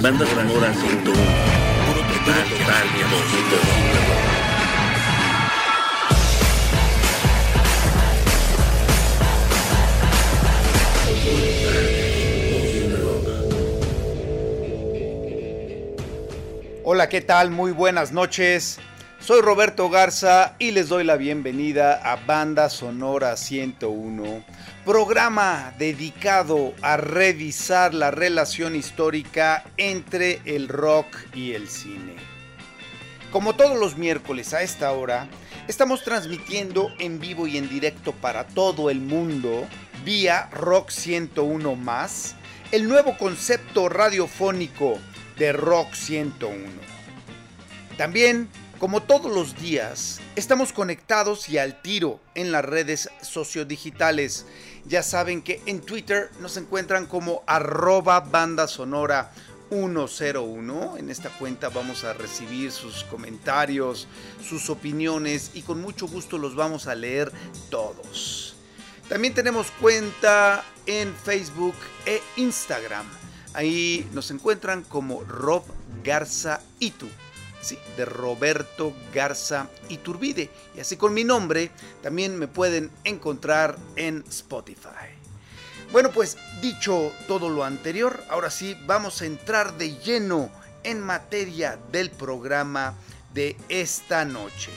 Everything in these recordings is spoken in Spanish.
bandas sonoras en todo. Total mi amorcito. Hola, ¿qué tal? Muy buenas noches. Soy Roberto Garza y les doy la bienvenida a Banda Sonora 101, programa dedicado a revisar la relación histórica entre el rock y el cine. Como todos los miércoles a esta hora, estamos transmitiendo en vivo y en directo para todo el mundo vía Rock 101+, el nuevo concepto radiofónico de Rock 101. También, como todos los días, estamos conectados y al tiro en las redes sociodigitales. Ya saben que en Twitter nos encuentran como @bandasonora101. En esta cuenta vamos a recibir sus comentarios, sus opiniones y con mucho gusto los vamos a leer todos. También tenemos cuenta en Facebook e Instagram. Ahí nos encuentran como Rob Garza Itu, sí, de Roberto Garza Iturbide. Y así con mi nombre también me pueden encontrar en Spotify. Bueno, pues dicho todo lo anterior, ahora sí vamos a entrar de lleno en materia del programa de esta noche.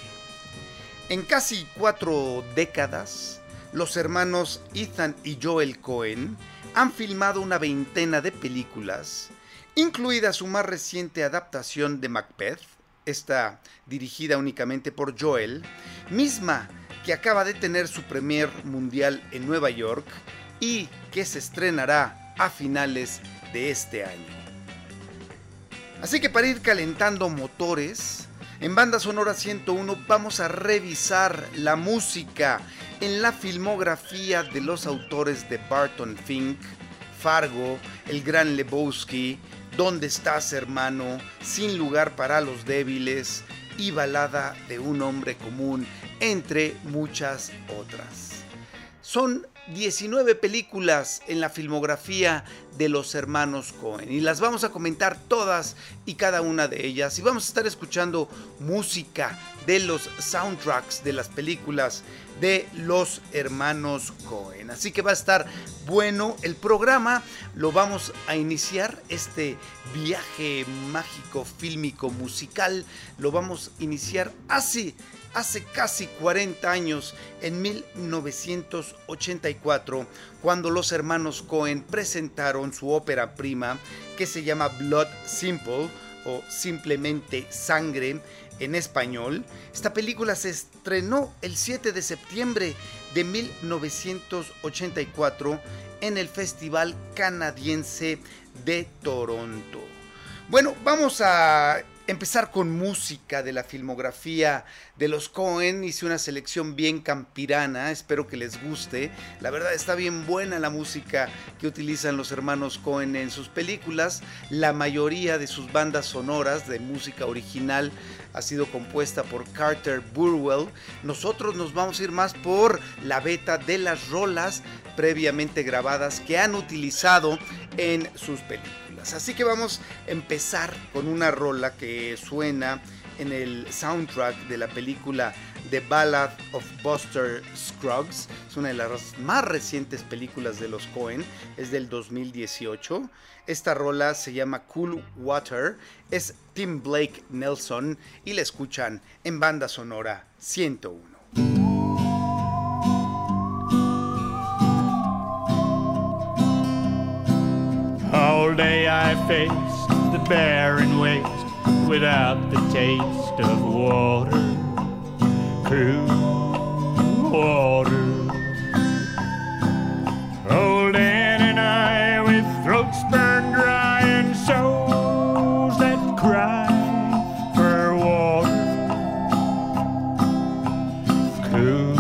En casi 4 décadas, los hermanos Ethan y Joel Coen han filmado una veintena de películas, incluida su más reciente adaptación de Macbeth, esta dirigida únicamente por Joel, misma que acaba de tener su premier mundial en Nueva York y que se estrenará a finales de este año. Así que para ir calentando motores, en Banda Sonora 101 vamos a revisar la música en la filmografía de los autores de Barton Fink, Fargo, El Gran Lebowski, Dónde estás, hermano?, Sin lugar para los débiles y Balada de un hombre común, entre muchas otras. Son 19 películas en la filmografía de los hermanos Coen y las vamos a comentar todas y cada una de ellas, y vamos a estar escuchando música de los soundtracks de las películas de los hermanos Coen. Así que va a estar bueno el programa. Lo vamos a iniciar, este viaje mágico, fílmico, musical, lo vamos a iniciar así. Hace casi 40 años, en 1984, cuando los hermanos Coen presentaron su ópera prima, que se llama Blood Simple, o simplemente Sangre en español. Esta película se estrenó el 7 de septiembre de 1984 en el Festival Canadiense de Toronto. Bueno, vamos a empezar con música de la filmografía de los Coen. Hice una selección bien campirana, espero que les guste. La verdad está bien buena la música que utilizan los hermanos Coen en sus películas. La mayoría de sus bandas sonoras de música original ha sido compuesta por Carter Burwell. Nosotros nos vamos a ir más por la beta de las rolas previamente grabadas que han utilizado en sus películas. Así que vamos a empezar con una rola que suena en el soundtrack de la película The Ballad of Buster Scruggs. Es una de las más recientes películas de los Coen, es del 2018. Esta rola se llama Cool Water, es Tim Blake Nelson y la escuchan en Banda Sonora 101. All day I faced the barren waste without the taste of water, cool water. Old Ann and I with throats burned dry and souls that cry for water, cool,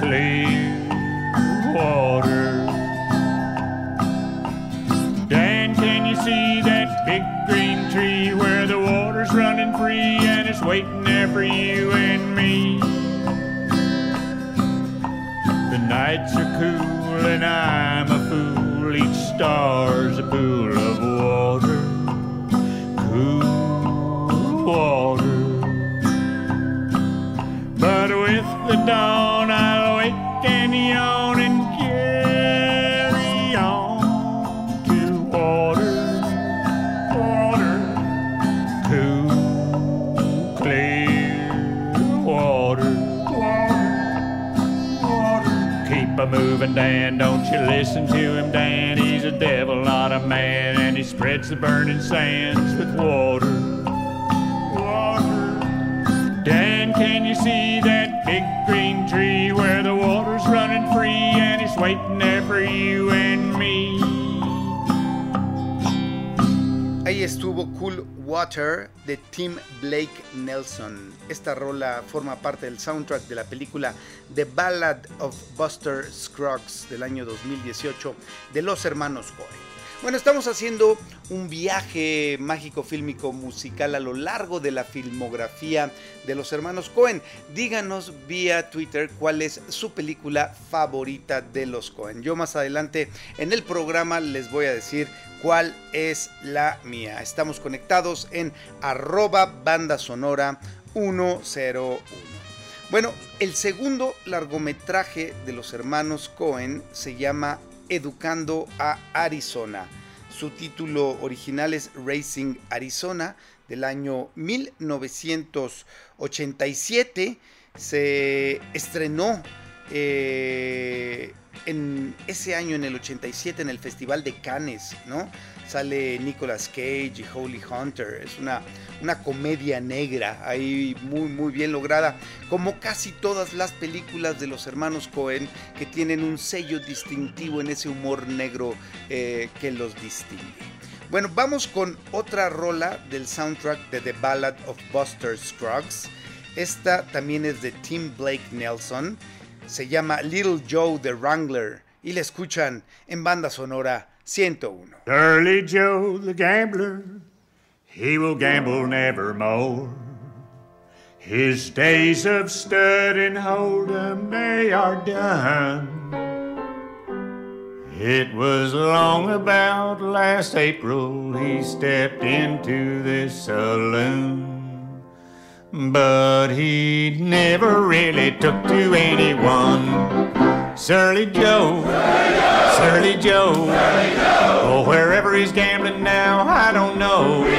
clear water. See that big green tree where the water's running free and it's waiting there for you and me. The nights are cool and I'm a fool, each star's a pool of water. moving, Dan. Don't you listen to him, Dan. He's a devil, not a man. And he spreads the burning sands with water. Water. Dan, can you see that big green tree where the water's running free? And he's waiting there for you and me. Ahí estuvo Cool Water de Tim Blake Nelson. Esta rola forma parte del soundtrack de la película The Ballad of Buster Scruggs del año 2018 de los hermanos Coen. Bueno, estamos haciendo un viaje mágico, fílmico, musical a lo largo de la filmografía de los hermanos Coen. Díganos vía Twitter cuál es su película favorita de los Coen. Yo más adelante en el programa les voy a decir cuál es la mía. Estamos conectados en @bandasonora101. Bueno, el segundo largometraje de los hermanos Coen se llama Educando a Arizona. Su título original es Racing Arizona, del año 1987. Se estrenó en ese año, en el 87, en el Festival de Cannes, ¿no? Sale Nicolas Cage y Holly Hunter. Es una comedia negra ahí muy bien lograda, como casi todas las películas de los hermanos Coen, que tienen un sello distintivo en ese humor negro que los distingue. Bueno, vamos con otra rola del soundtrack de The Ballad of Buster Scruggs. Esta también es de Tim Blake Nelson. Se llama Little Joe the Wrangler y la escuchan en Banda Sonora 101. Early Joe the Gambler, he will gamble nevermore. His days of stud and hold'em, they are done. It was long about last April he stepped into this saloon. But he never really took to anyone. Surly Joe, Surly Joe, Surly Joe. Oh, wherever he's gambling now, I don't know. He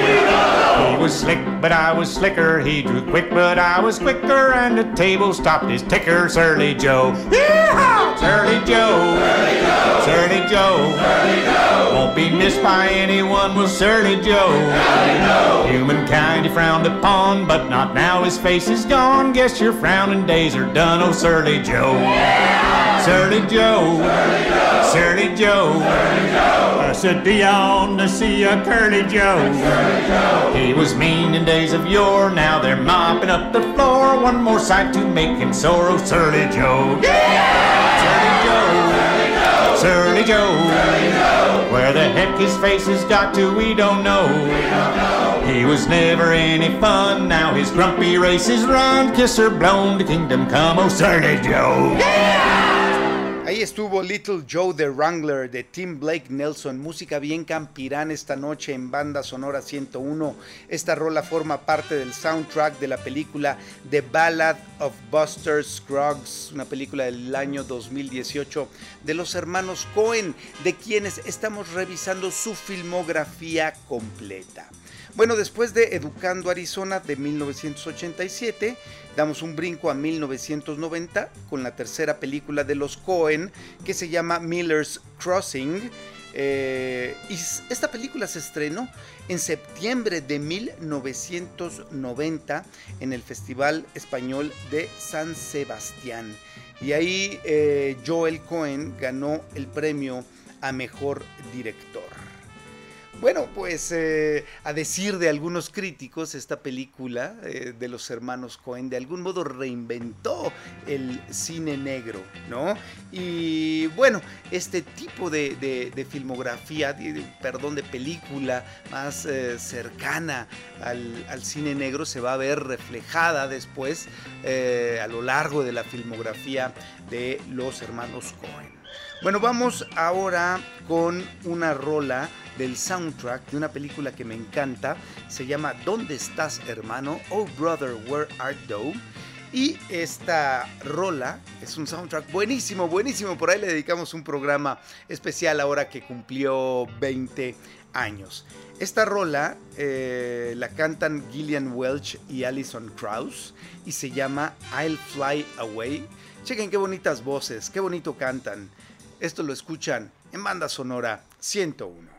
was slick, but I was slicker. He drew quick, but I was quicker. And the table stopped his ticker. Surly Joe, yee-haw! Surly Joe, Surly Joe, Surly Joe. Surly Joe. Won't be missed by anyone, well, Surly Joe. Humankind he frowned upon, but not now, his face is gone. Guess your frowning days are done, oh, Surly Joe. Yeah! Surly Joe, Surly Joe, Surly Joe. Surly Joe. I said, be on to see a Curly Joe. Surly Joe. He was mean in days of yore, now they're mopping up the floor. One more sight to make him sore, oh, Surly Joe. Yeah! Surly Joe, Surly Joe, Surly Joe. Surly Joe. Where the heck his face has got to, we don't know. We don't know. He was never any fun, now his grumpy races run. Kiss her blown to kingdom come, oh, Surly Joe. Yeah! Ahí estuvo Little Joe the Wrangler de Tim Blake Nelson. Música bien campirán esta noche en Banda Sonora 101. Esta rola forma parte del soundtrack de la película The Ballad of Buster Scruggs, una película del año 2018 de los hermanos Coen, de quienes estamos revisando su filmografía completa. Bueno, después de Educando Arizona de 1987, damos un brinco a 1990 con la tercera película de los Coen, que se llama Miller's Crossing. Y esta película se estrenó en septiembre de 1990 en el Festival Español de San Sebastián. Y ahí Joel Coen ganó el premio a Mejor Director. Bueno, pues a decir de algunos críticos, esta película de los hermanos Coen de algún modo reinventó el cine negro, ¿no? Y bueno, este tipo de filmografía, de película más cercana al cine negro se va a ver reflejada después a lo largo de la filmografía de los hermanos Coen. Bueno, vamos ahora con una rola del soundtrack de una película que me encanta. Se llama ¿Dónde estás, hermano? Oh, brother, where art thou? Y esta rola es un soundtrack buenísimo, buenísimo. Por ahí le dedicamos un programa especial ahora que cumplió 20 años. Esta rola la cantan Gillian Welch y Alison Krauss y se llama I'll Fly Away. Chequen qué bonitas voces, qué bonito cantan. Esto lo escuchan en Banda Sonora 101.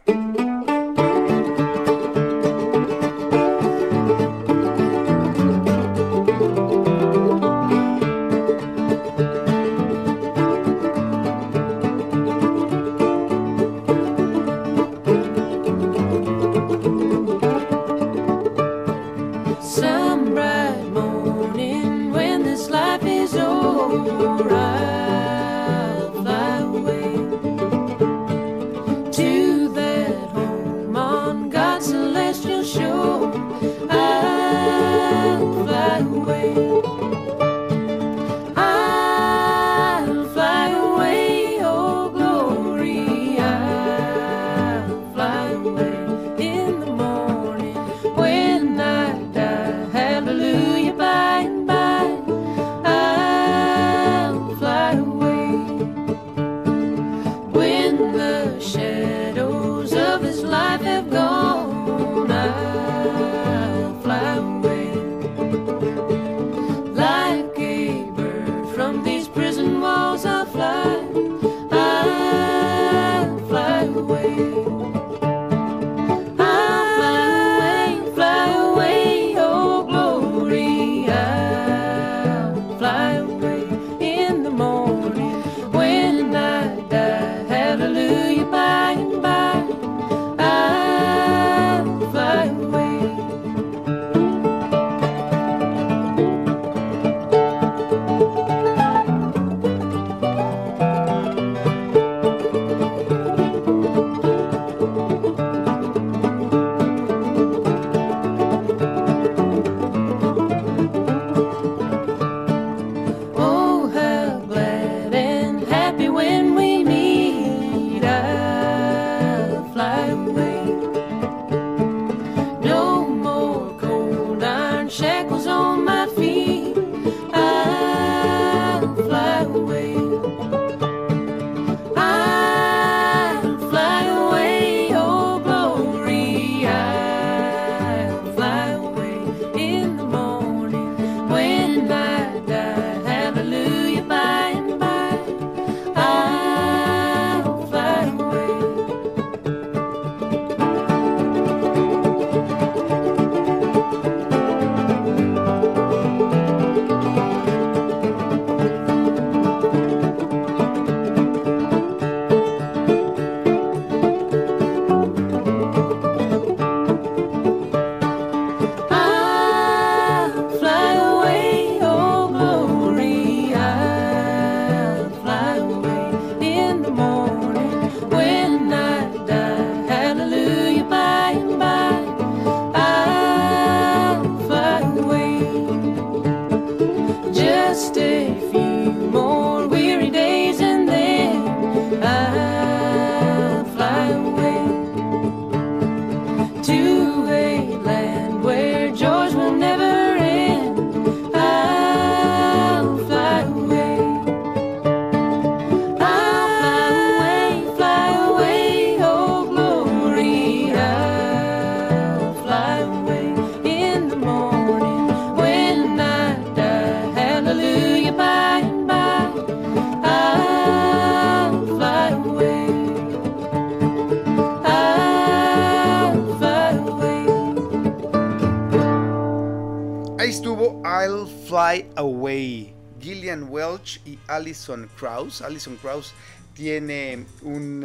Y Alison Krauss. Alison Krauss tiene un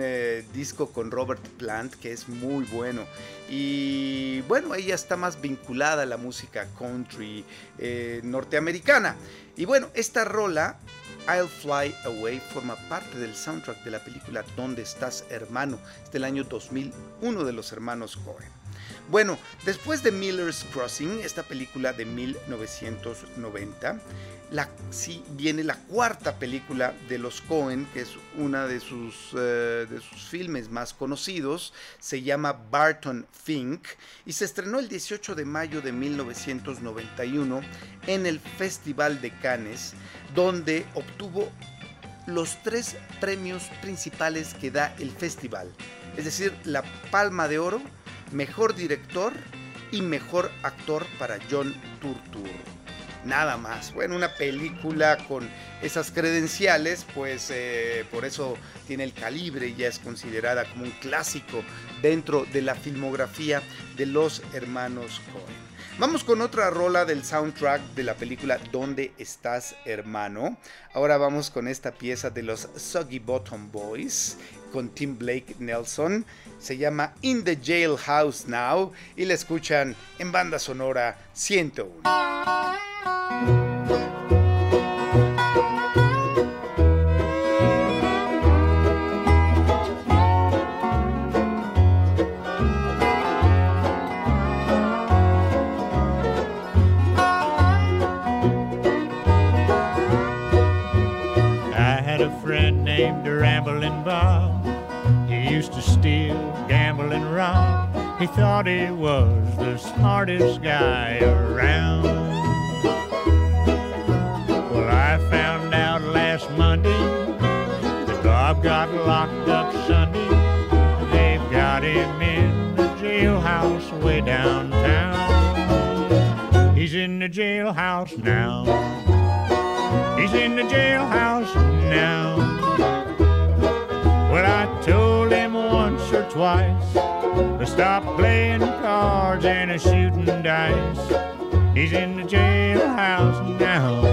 disco con Robert Plant que es muy bueno. Y bueno, ella está más vinculada a la música country norteamericana. Y bueno, esta rola, I'll Fly Away, forma parte del soundtrack de la película ¿Dónde estás, hermano? Del año 2001 de los hermanos Coen. Bueno, después de Miller's Crossing, esta película de 1990, sí viene la cuarta película de los Coen, que es una de sus filmes más conocidos. Se llama Barton Fink y se estrenó el 18 de mayo de 1991 en el Festival de Cannes, donde obtuvo los 3 premios principales que da el festival, es decir, la Palma de Oro, Mejor Director y Mejor Actor para John Turturro. nada más. Bueno, una película con esas credenciales, pues por eso tiene el calibre y ya es considerada como un clásico dentro de la filmografía de los hermanos Coen. Vamos con otra rola del soundtrack de la película ¿Dónde estás, hermano? Ahora vamos con esta pieza de los Soggy Bottom Boys con Tim Blake Nelson. Se llama In the Jailhouse Now y la escuchan en Banda Sonora 101. Rambling Bob, he used to steal, gamble, and rob. He thought he was the smartest guy around. Well, I found out last Monday that Bob got locked up Sunday. They've got him in the jailhouse way downtown. He's in the jailhouse now. He's in the jailhouse now. Well, I told him once or twice to stop playing cards and a shooting dice. He's in the jailhouse now.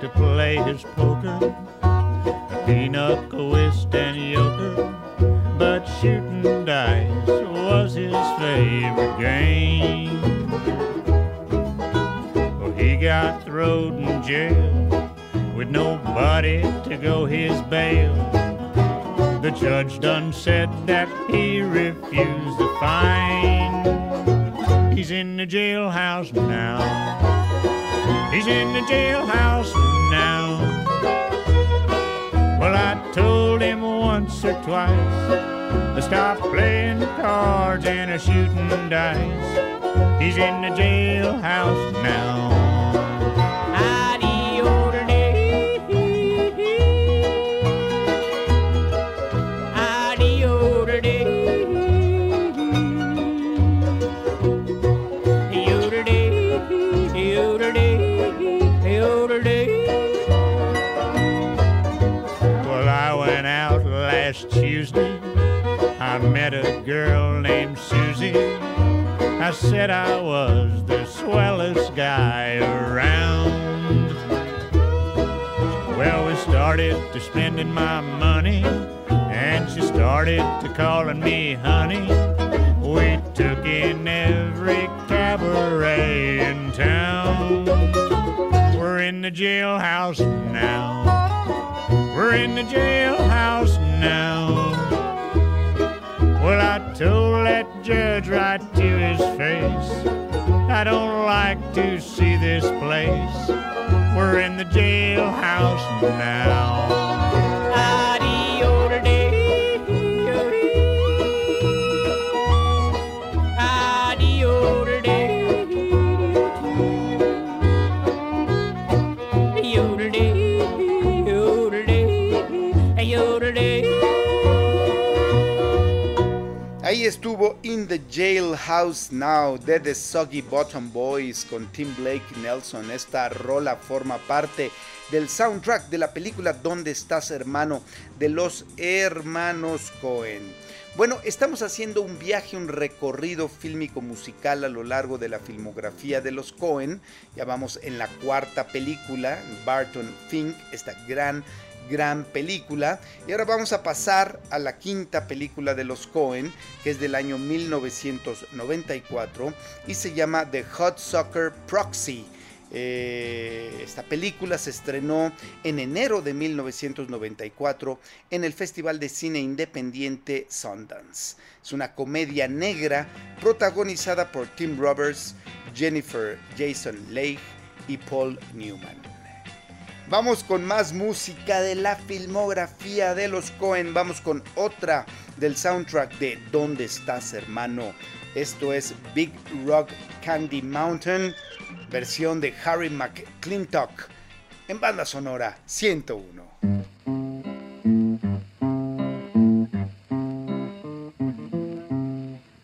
To play his poker, a peanut, a whist, and a yoker, but shooting dice was his favorite game. Well, he got thrown in jail with nobody to go his bail. The judge done said that he refused the fine. He's in the jailhouse now. He's in the jailhouse now. Well, I told him once or twice to stop playing cards and a shooting dice. He's in the jailhouse now. Tuesday, I met a girl named Susie. I said I was the swellest guy around. Well, we started to spending my money, and she started to calling me honey. We took in every cabaret in town. We're in the jailhouse now. We're in the jailhouse now. Well, I told that judge right to his face, I don't like to see this place. We're in the jailhouse now. Ahí estuvo In the Jailhouse Now de The Soggy Bottom Boys con Tim Blake Nelson. Esta rola forma parte del soundtrack de la película ¿Dónde estás, hermano?, de los hermanos Coen. Bueno, estamos haciendo un viaje, un recorrido fílmico musical a lo largo de la filmografía de los Coen. Ya vamos en la cuarta película, Barton Fink, esta gran película, y ahora vamos a pasar a la quinta película de los Coen, que es del año 1994 y se llama The Hudsucker Proxy. Esta película se estrenó en enero de 1994 en el Festival de Cine Independiente Sundance. Es una comedia negra protagonizada por Tim Robbins, Jennifer Jason Leigh y Paul Newman. Vamos con más música de la filmografía de los Coen. Vamos con otra del soundtrack de ¿Dónde estás, hermano? Esto es Big Rock Candy Mountain, versión de Harry McClintock, en banda sonora 101.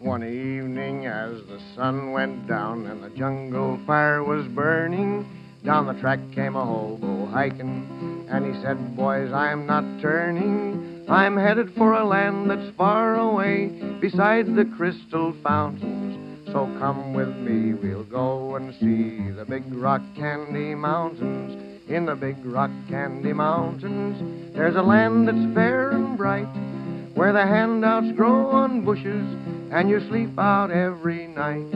One evening as the sun went down and the jungle fire was burning, down the track came a hobo hiking, and he said, boys, I'm not turning. I'm headed for a land that's far away, beside the crystal fountains. So come with me, we'll go and see the Big Rock Candy Mountains. In the Big Rock Candy Mountains, there's a land that's fair and bright, where the handouts grow on bushes, and you sleep out every night.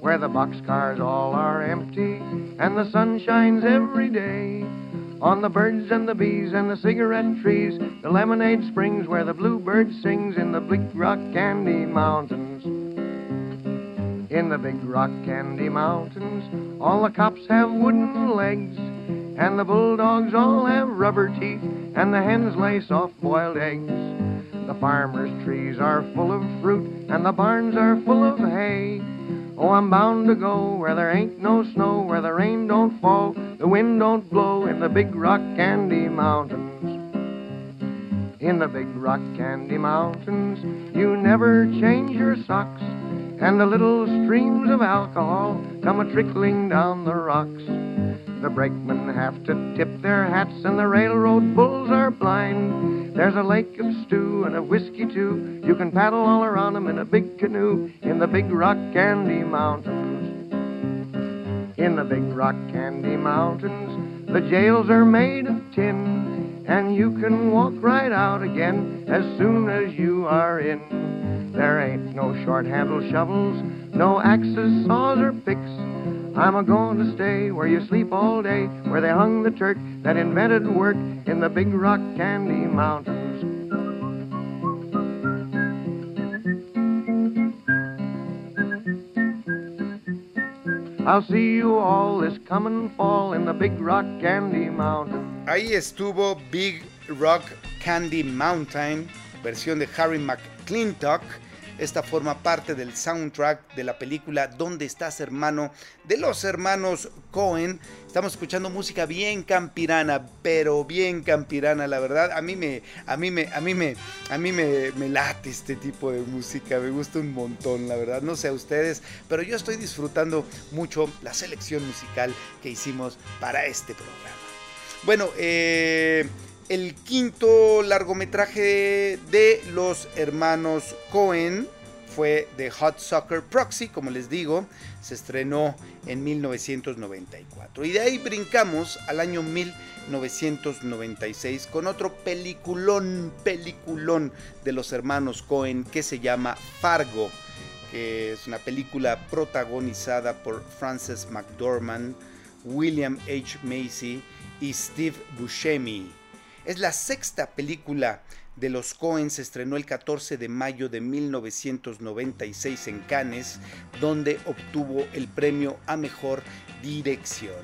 Where the boxcars all are empty and the sun shines every day on the birds and the bees and the cigarette trees, the lemonade springs where the bluebird sings in the Big Rock Candy Mountains. In the Big Rock Candy Mountains, all the cops have wooden legs and the bulldogs all have rubber teeth and the hens lay soft-boiled eggs. The farmers' trees are full of fruit and the barns are full of hay. Oh, I'm bound to go where there ain't no snow, where the rain don't fall, the wind don't blow, in the Big Rock Candy Mountains. In the Big Rock Candy Mountains, you never change your socks, and the little streams of alcohol come a-trickling down the rocks. The brakemen have to tip their hats, and the railroad bulls are blind. There's a lake of stew and of whiskey too. You can paddle all around them in a big canoe in the Big Rock Candy Mountains. In the Big Rock Candy Mountains, the jails are made of tin, and you can walk right out again as soon as you are in. There ain't no short-handled shovels, no axes, saws, or picks. I'm a-goin' to stay where you sleep all day, where they hung the Turk that invented work in the Big Rock Candy Mountains. I'll see you all this coming fall in the Big Rock Candy Mountains. Ahí estuvo Big Rock Candy Mountain, versión de Harry McClintock. Esta forma parte del soundtrack de la película ¿Dónde estás, hermano?, de los hermanos Coen. Estamos escuchando música bien campirana, pero bien campirana, la verdad. A mí me late este tipo de música, me gusta un montón, la verdad. No sé a ustedes, pero yo estoy disfrutando mucho la selección musical que hicimos para este programa. Bueno, el quinto largometraje de los hermanos Coen fue The Hot Soccer Proxy, como les digo, se estrenó en 1994. Y de ahí brincamos al año 1996 con otro peliculón de los hermanos Coen que se llama Fargo, que es una película protagonizada por Frances McDormand, William H. Macy y Steve Buscemi. Es la sexta película de los Coen, se estrenó el 14 de mayo de 1996 en Cannes, donde obtuvo el premio a Mejor Dirección.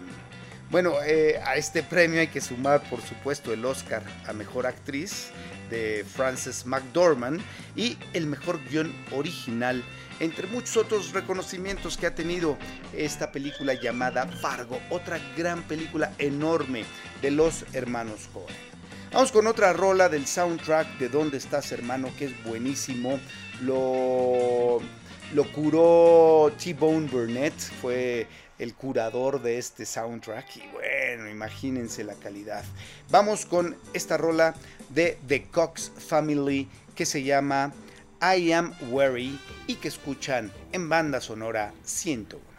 Bueno, a este premio hay que sumar, por supuesto, el Oscar a Mejor Actriz de Frances McDormand y el Mejor Guión Original, entre muchos otros reconocimientos que ha tenido esta película llamada Fargo, otra gran película enorme de los hermanos Coen. Vamos con otra rola del soundtrack de ¿Dónde estás, hermano?, que es buenísimo. Lo curó T-Bone Burnett, fue el curador de este soundtrack. Y bueno, imagínense la calidad. Vamos con esta rola de The Cox Family que se llama I Am Weary y que escuchan en banda sonora 101.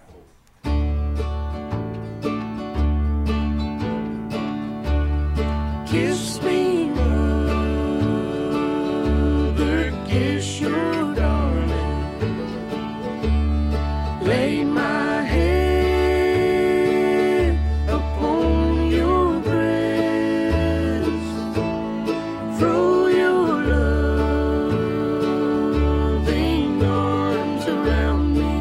Kiss me, mother, kiss your darling. Lay my head upon your breast. Throw your loving arms around me.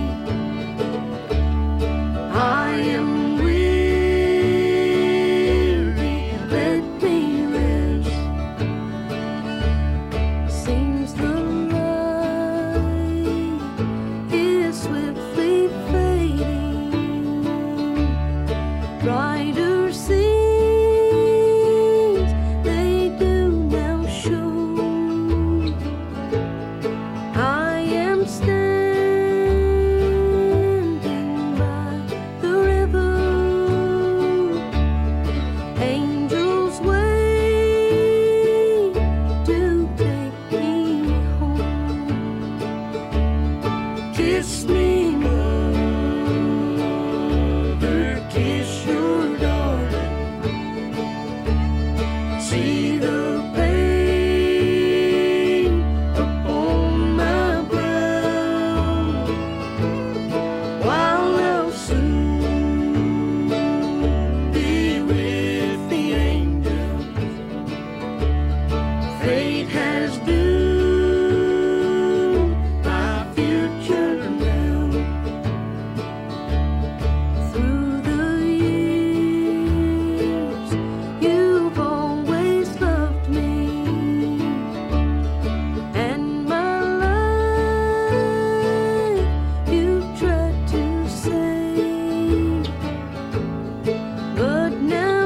fate has doomed my future now. Through the years, you've always loved me, and my life you've tried to save, but now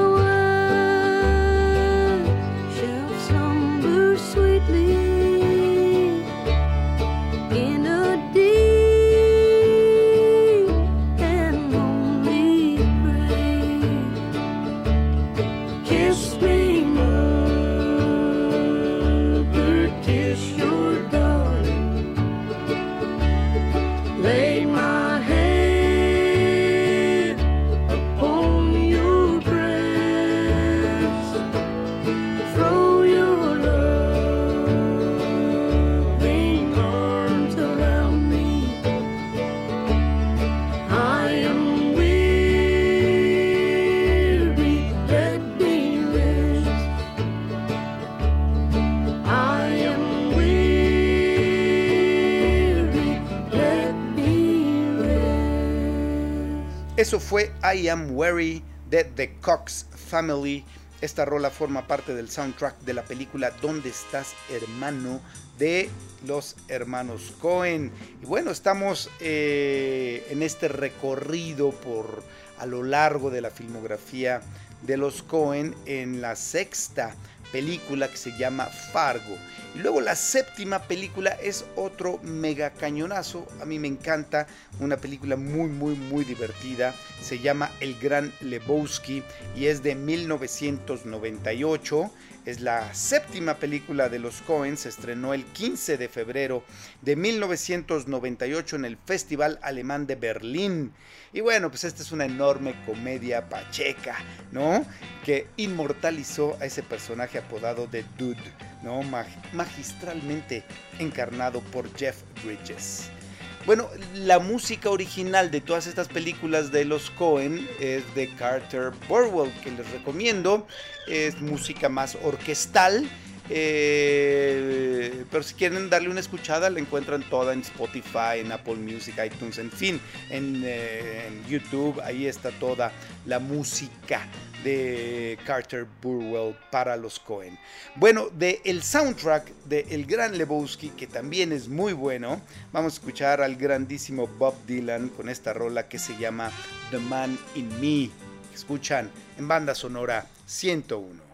eso fue I Am Weary de The Cox Family. Esta rola forma parte del soundtrack de la película ¿Dónde estás, hermano?, de los hermanos Coen. Y bueno, estamos en este recorrido por a lo largo de la filmografía de los Coen en la sexta película, que se llama Fargo. Y luego la séptima película es otro mega cañonazo. A mí me encanta, una película muy divertida. Se llama El Gran Lebowski y es de 1998. Es la séptima película de los Coen. Se estrenó el 15 de febrero de 1998 en el Festival Alemán de Berlín. Y bueno, pues esta es una enorme comedia pacheca, ¿no?, que inmortalizó a ese personaje apodado The Dude, ¿no?, magistralmente encarnado por Jeff Bridges. Bueno, la música original de todas estas películas de los Coen es de Carter Burwell, que les recomiendo. Es música más orquestal, pero si quieren darle una escuchada, la encuentran toda en Spotify, en Apple Music, iTunes, en fin, en YouTube. Ahí está toda la música de Carter Burwell para los Coen. Bueno, del soundtrack de El Gran Lebowski, que también es muy bueno, vamos a escuchar al grandísimo Bob Dylan con esta rola que se llama The Man in Me. Escuchan en Banda Sonora 101.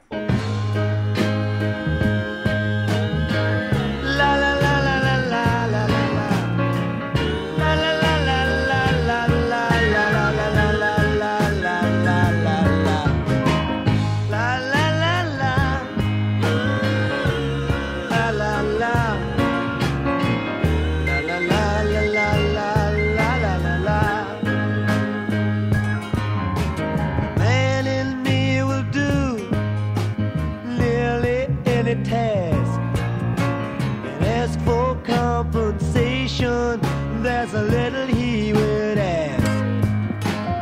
There's a little he would ask.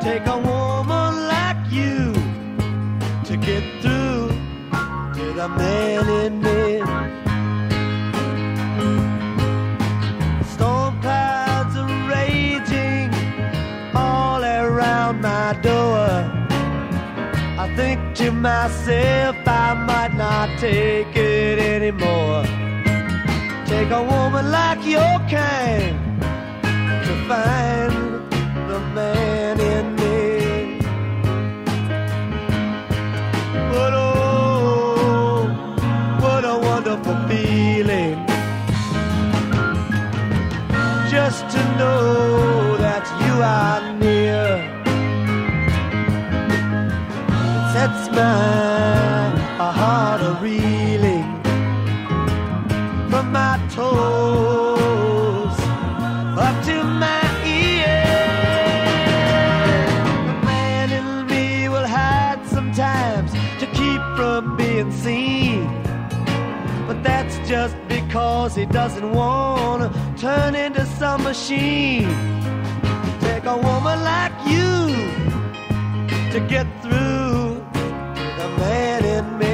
Take a woman like you to get through to the man in me. Storm clouds are raging all around my door. I think to myself I might not take it anymore. Take a woman like your kind to find the man in me. But oh, what a wonderful feeling, just to know that you are near. It sets my heart a-reeling from my toes to my ear. The man in me will hide sometimes to keep from being seen, but that's just because he doesn't want to turn into some machine. Take a woman like you to get through to the man in me.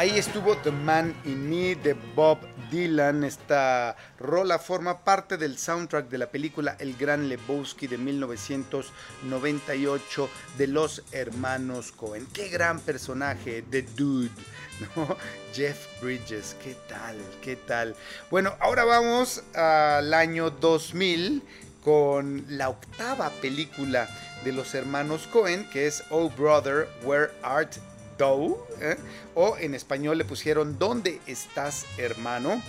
Ahí estuvo The Man in Me de Bob Dylan. Esta rola forma parte del soundtrack de la película El Gran Lebowski de 1998 de los hermanos Coen. ¡Qué gran personaje! The Dude, ¿no? Jeff Bridges, ¿qué tal? ¿Qué tal? Bueno, ahora vamos al año 2000 con la octava película de los hermanos Coen, que es Oh Brother, Where Art Thou? O en español le pusieron ¿Dónde estás, hermano?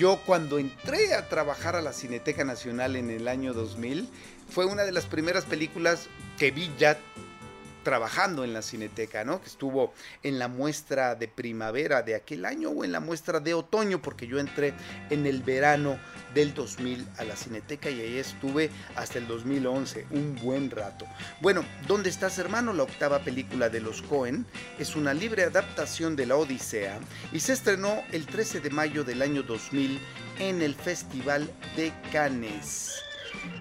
Yo cuando entré a trabajar a la Cineteca Nacional en el año 2000, fue una de las primeras películas que vi ya trabajando en la Cineteca, ¿no? Que estuvo en la muestra de primavera de aquel año o en la muestra de otoño, porque yo entré en el verano del 2000 a la Cineteca y ahí estuve hasta el 2011, un buen rato. Bueno, ¿Dónde estás, hermano? La octava película de los Coen es una libre adaptación de la Odisea y se estrenó el 13 de mayo del año 2000 en el Festival de Cannes.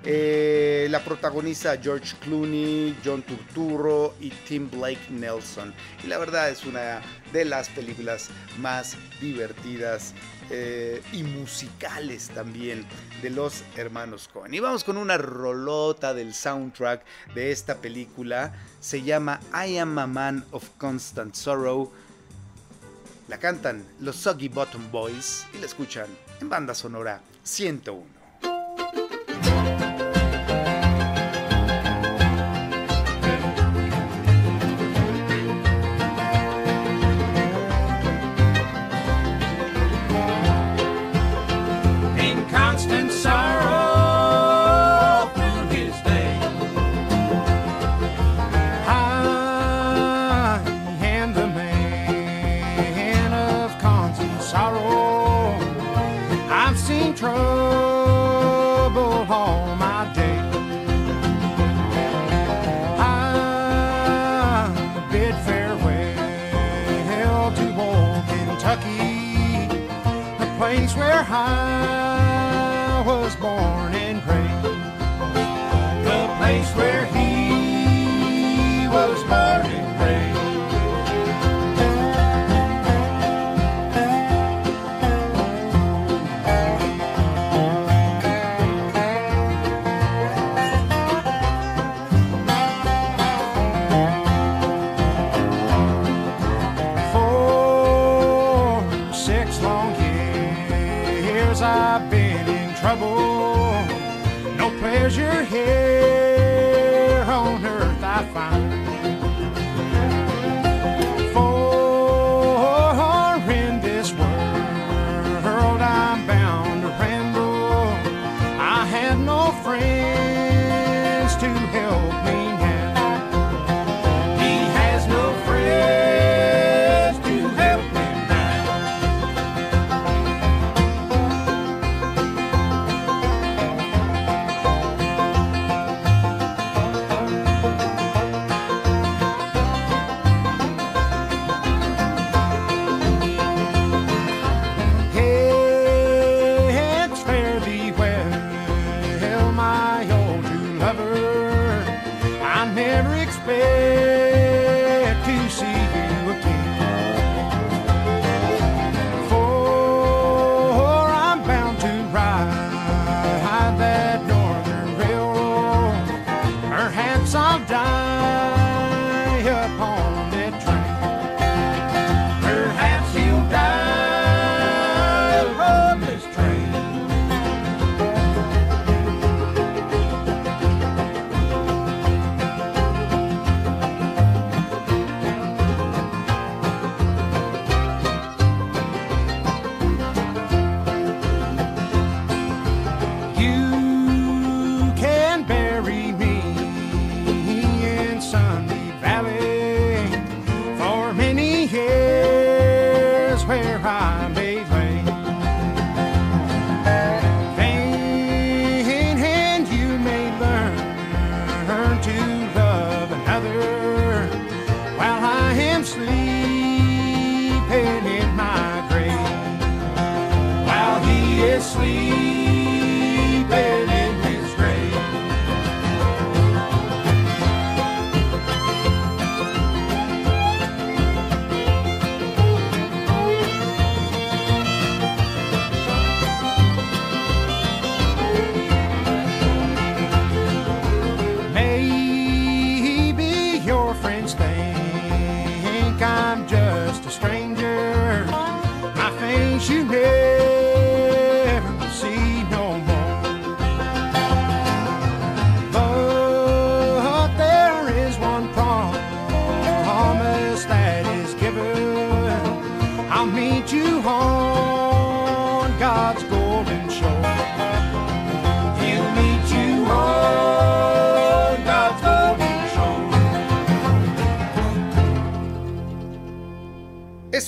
La protagoniza George Clooney, John Turturro y Tim Blake Nelson. Y la verdad es una de las películas más divertidas y musicales también de los hermanos Coen. Y vamos con una rolota del soundtrack de esta película. Se llama I Am a Man of Constant Sorrow. La cantan los Soggy Bottom Boys y la escuchan en Banda Sonora 101. Where I was born and raised, the place where he was born and raised. For 6 long years I've been in trouble, no pleasure here on earth I find. For in this world I'm bound to ramble, I have no friends to help me now. He has no friends.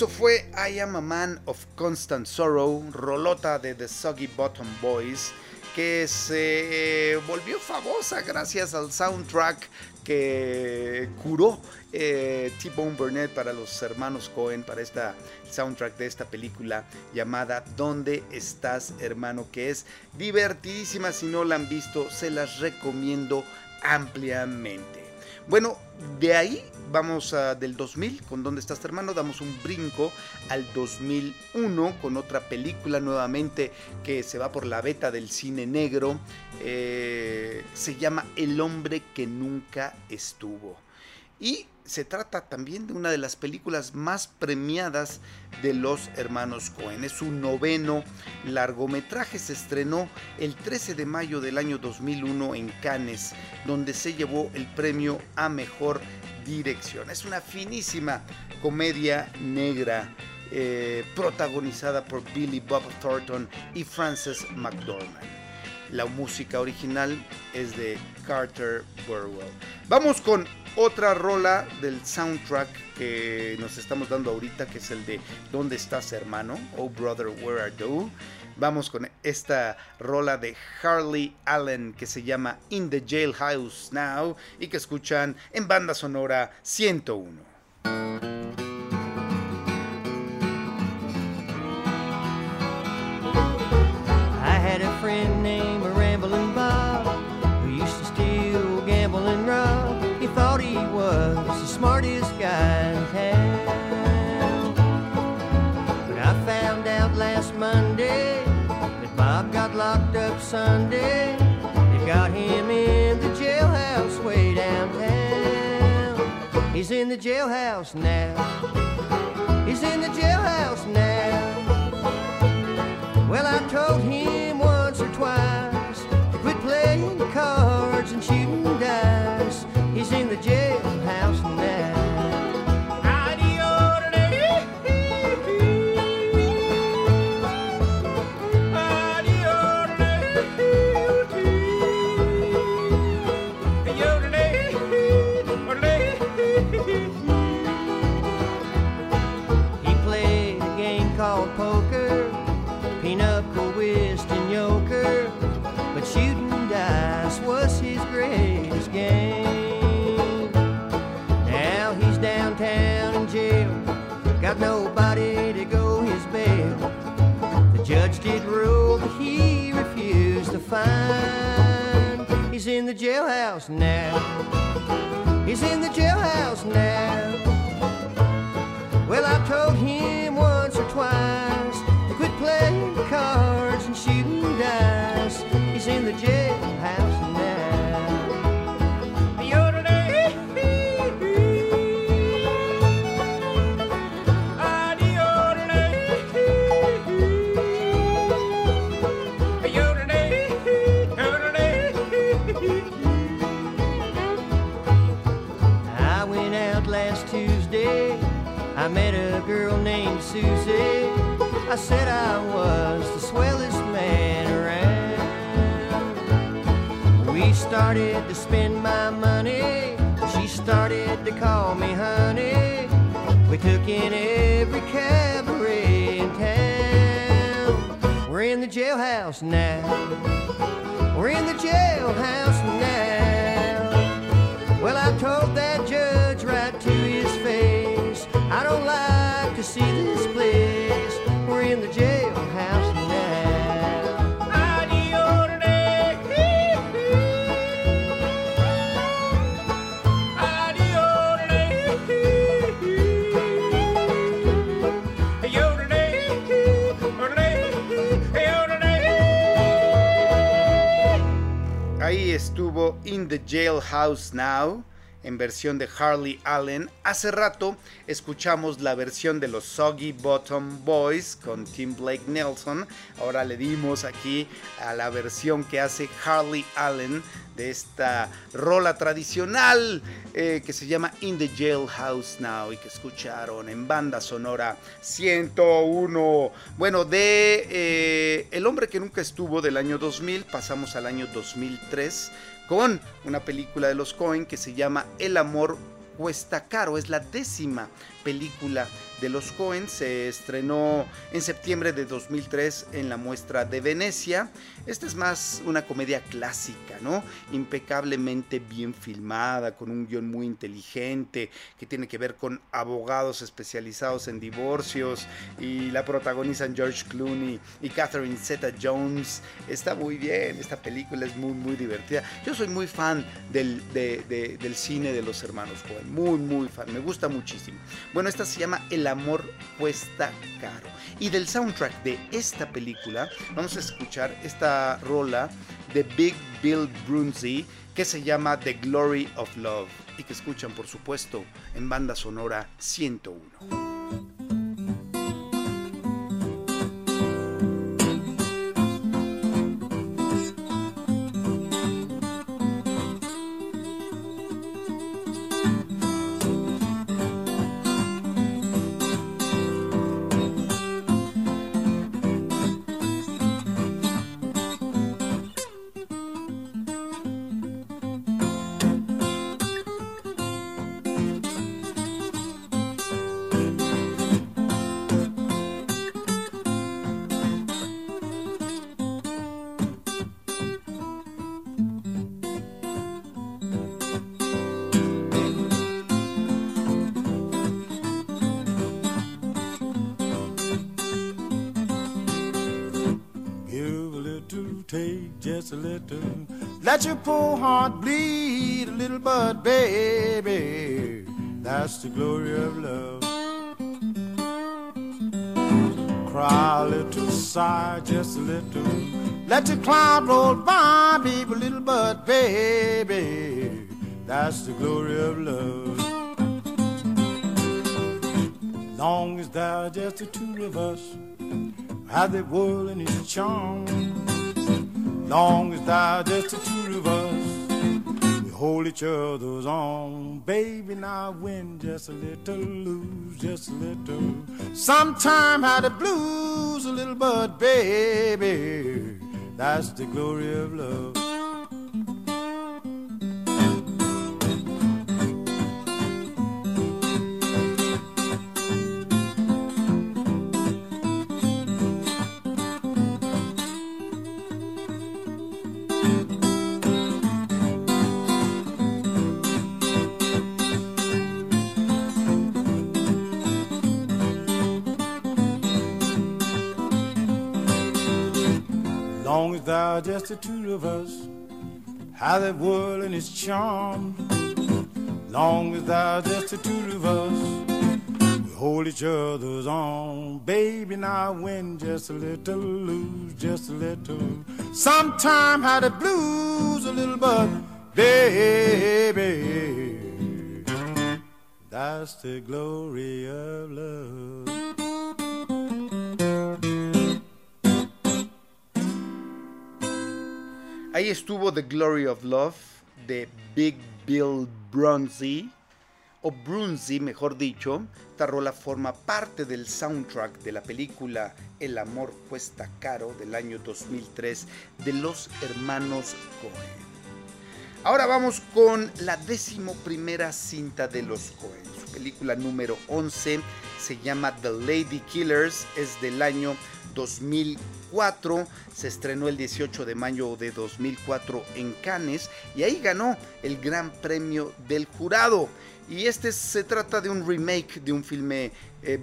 Eso fue I Am a Man of Constant Sorrow, rolota de The Soggy Bottom Boys, que se volvió famosa gracias al soundtrack que curó T-Bone Burnett para los hermanos Coen, para esta soundtrack de esta película llamada ¿Dónde estás, hermano?, que es divertidísima. Si no la han visto, se las recomiendo ampliamente. Bueno, de ahí vamos del 2000 con ¿Dónde estás, hermano?, damos un brinco al 2001 con otra película nuevamente que se va por la veta del cine negro, se llama El hombre que nunca estuvo, y se trata también de una de las películas más premiadas de los hermanos Coen. Es su 9º largometraje, se estrenó el 13 de mayo del año 2001 en Cannes, donde se llevó el premio a Mejor Dirección. Es una finísima comedia negra protagonizada por Billy Bob Thornton y Frances McDormand. La música original es de Carter Burwell. Vamos con otra rola del soundtrack que nos estamos dando ahorita, que es el de ¿Dónde estás, hermano? Oh Brother, Where Art Thou? Vamos con esta rola de Harley Allen que se llama In the Jailhouse Now y que escuchan en Banda Sonora 101. I had a friend named Ramblin' Bob who used to steal, gamble and rob. He thought he was the smartest guy in town. But I found out last Monday that Bob got locked up Sunday. They got him in the jailhouse way downtown. He's in the jailhouse now. He's in the jailhouse now. Well, I told him once or twice to quit playing cards and shooting dice. He's in the jailhouse now. He played a game called poker, pinochle, whist, and yoker, but shooting dice was his greatest game. Downtown in jail, got nobody to go his bail. The judge did rule, but he refused the fine. He's in the jailhouse now. He's in the jailhouse now. Well, I told him once or twice to quit playing cards and shooting dice. He's in the jailhouse now. I met a girl named Susie. I said I was the swellest man around. We started to spend my money. She started to call me honey. We took in every cabaret in town. We're in the jailhouse now. We're in the jailhouse now. Well, I told that judge right to his face, I don't like to see this place. We're in the jailhouse now. Ahí estuvo In the Jailhouse Now, en versión de Harley Allen. Hace rato escuchamos la versión de los Soggy Bottom Boys con Tim Blake Nelson. Ahora le dimos aquí a la versión que hace Harley Allen de esta rola tradicional que se llama In the Jailhouse Now y que escucharon en Banda Sonora 101. Bueno, de El hombre que nunca estuvo del año 2000 pasamos al año 2003 con una película de los Coen que se llama El amor cuesta caro. Es la 10ª película de los Coen. Se estrenó en septiembre de 2003 en la muestra de Venecia. Esta es más una comedia clásica, ¿no? Impecablemente bien filmada, con un guión muy inteligente que tiene que ver con abogados especializados en divorcios, y la protagonizan George Clooney y Catherine Zeta-Jones. Está muy bien, esta película es muy, muy divertida. Yo soy muy fan del cine de los hermanos Coen, muy, muy fan, me gusta muchísimo. Bueno, esta se llama El amor cuesta caro. Y del soundtrack de esta película vamos a escuchar esta rola de Big Bill Brunsey que se llama The Glory of Love y que escuchan, por supuesto, en Banda Sonora 101. Just a little, let your poor heart bleed a little, but baby, that's the glory of love. Cry a little, sigh just a little, let the cloud roll by, baby, a little, but baby, that's the glory of love. Long as there are just the two of us, have the world in its charm. Long as there's just the two of us, we hold each other's arms. Baby, now win just a little, lose just a little. Sometime had the blues a little, but baby, that's the glory of love. Just the two of us, how the world and its charm. Long as there's just the two of us, we hold each other's arm. Baby, now win just a little, lose just a little. Sometime how the blues a little, but baby, that's the glory of love. Ahí estuvo The Glory of Love de Big Bill Brunsey, o Brunsey mejor dicho. Esta rola forma parte del soundtrack de la película El amor cuesta caro del año 2003 de los hermanos Coen. Ahora vamos con la 11ª cinta de los Coen. Su película número 11 se llama The Lady Killers, es del año 2004, se estrenó el 18 de mayo de 2004 en Cannes y ahí ganó el Gran Premio del Jurado. Y se trata de un remake de un filme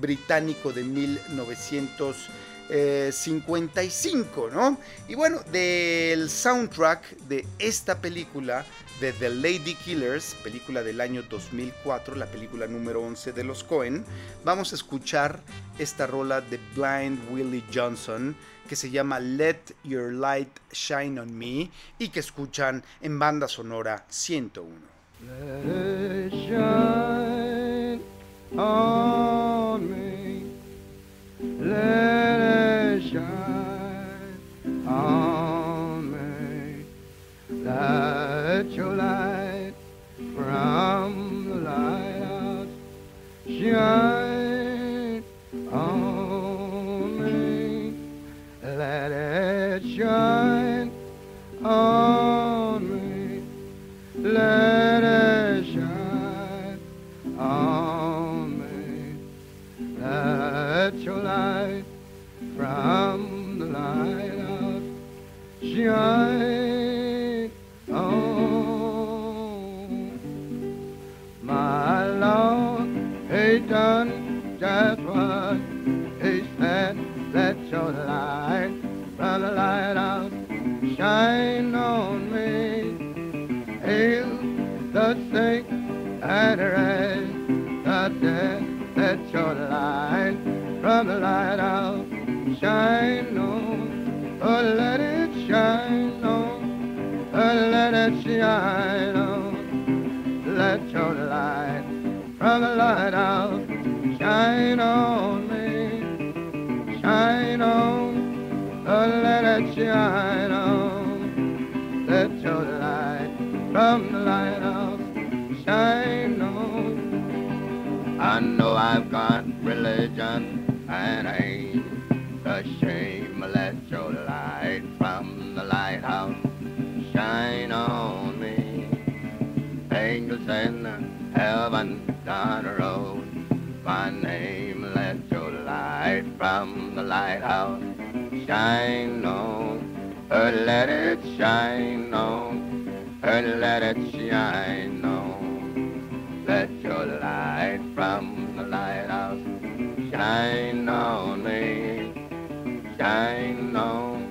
británico de 1955, ¿no? Y bueno, del soundtrack de esta película, de The Lady Killers, película del año 2004, la película número 11 de los Coen, vamos a escuchar esta rola de Blind Willie Johnson que se llama Let Your Light Shine On Me y que escuchan en Banda Sonora 101. Let it shine on me. Let it shine on me. Let your light from the lighthouse shine on me. Let it shine on me. Let it shine on me. shine on. My Lord, he done just what he said. Let your light, brother, light out, shine on me. Hail the sick and raise the dead. Let your light, brother, light out, shine on. Oh, let it shine on. Oh, let it shine on. Let your light, brother, light out, shine on me. Shine on. Oh, let it shine on. Let your light from the lighthouse shine on. I know I've got religion and I ain't ashamed. Let your light from the lighthouse shine on me. Angels in heaven down the road, my name. Let your light from the lighthouse shine on. Let it shine on. Let it shine on. Let your light from the lighthouse shine on me. Shine on.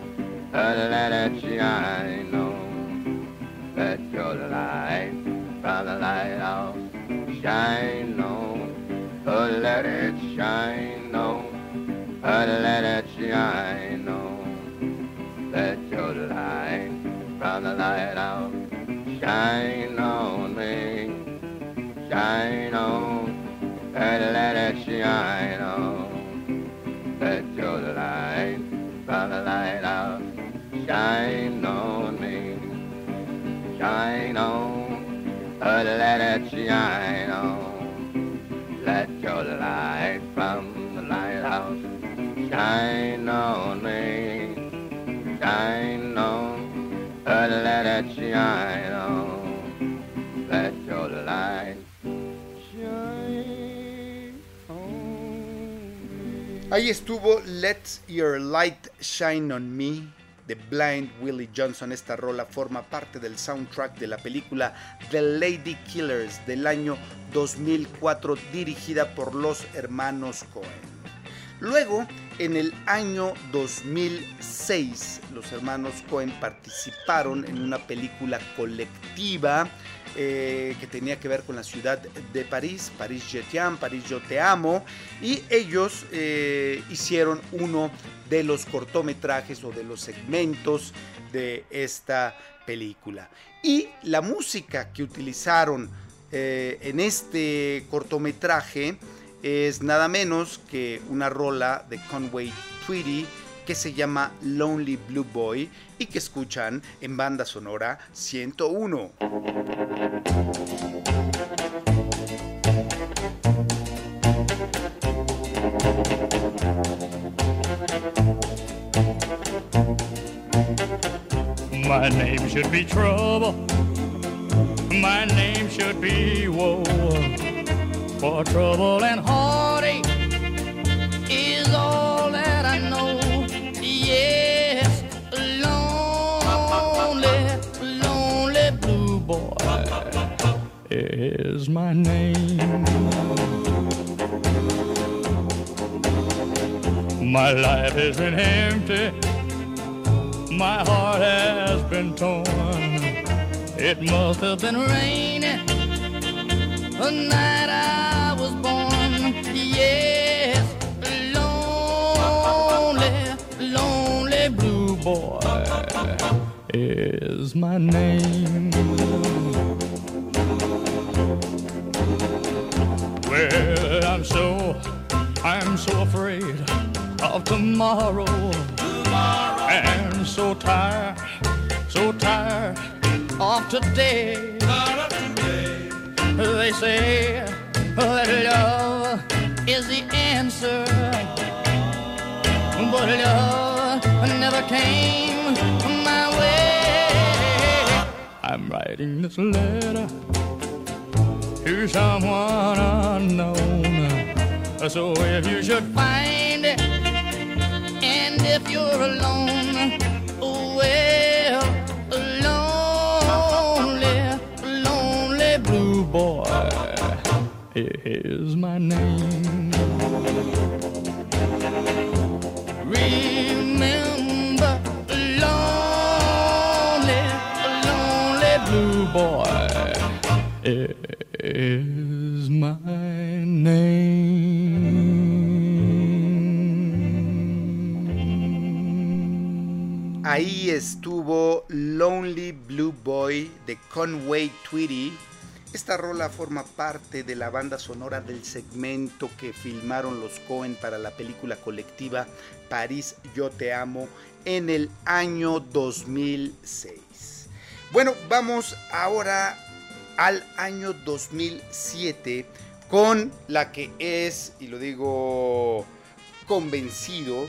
Let it shine on. Let your light from the lighthouse shine on. Let it shine on. Let it shine on. Let your light from the lighthouse shine on me, shine on, and let it shine on. Let your light from the lighthouse shine on me, shine on, and let it shine on. Let your light from the lighthouse shine on me, shine on, and let it shine on. Let your light shine on me. Ahí estuvo Let Your Light Shine on Me de Blind Willie Johnson. Esta rola forma parte del soundtrack de la película The Lady Killers del año 2004, dirigida por los hermanos Coen. Luego, en el año 2006, los hermanos Coen participaron en una película colectiva que tenía que ver con la ciudad de París, París Je t'aime, París yo te amo, y ellos hicieron uno de los cortometrajes o de los segmentos de esta película. Y la música que utilizaron en este cortometraje es nada menos que una rola de Conway Twitty que se llama Lonely Blue Boy y que escuchan en Banda Sonora 101. My name should be trouble. My name should be woe. For trouble and heartache is all that I know. Yes, lonely, lonely blue boy is my name. My life has been empty. My heart has been torn. It must have been raining the night I was born. Yes, lonely, lonely blue boy is my name. Well, I'm so afraid of tomorrow. And so tired of today. They say that love is the answer, but love never came my way. I'm writing this letter to someone unknown, so if you should find it, and if you're alone, away. is my name. Remember, lonely, lonely blue boy is my name. Ahí estuvo Lonely Blue Boy de Conway Twitty. Esta rola forma parte de la banda sonora del segmento que filmaron los Coen para la película colectiva París Yo Te Amo en el año 2006. Bueno, vamos ahora al año 2007 con la que es, y lo digo convencido,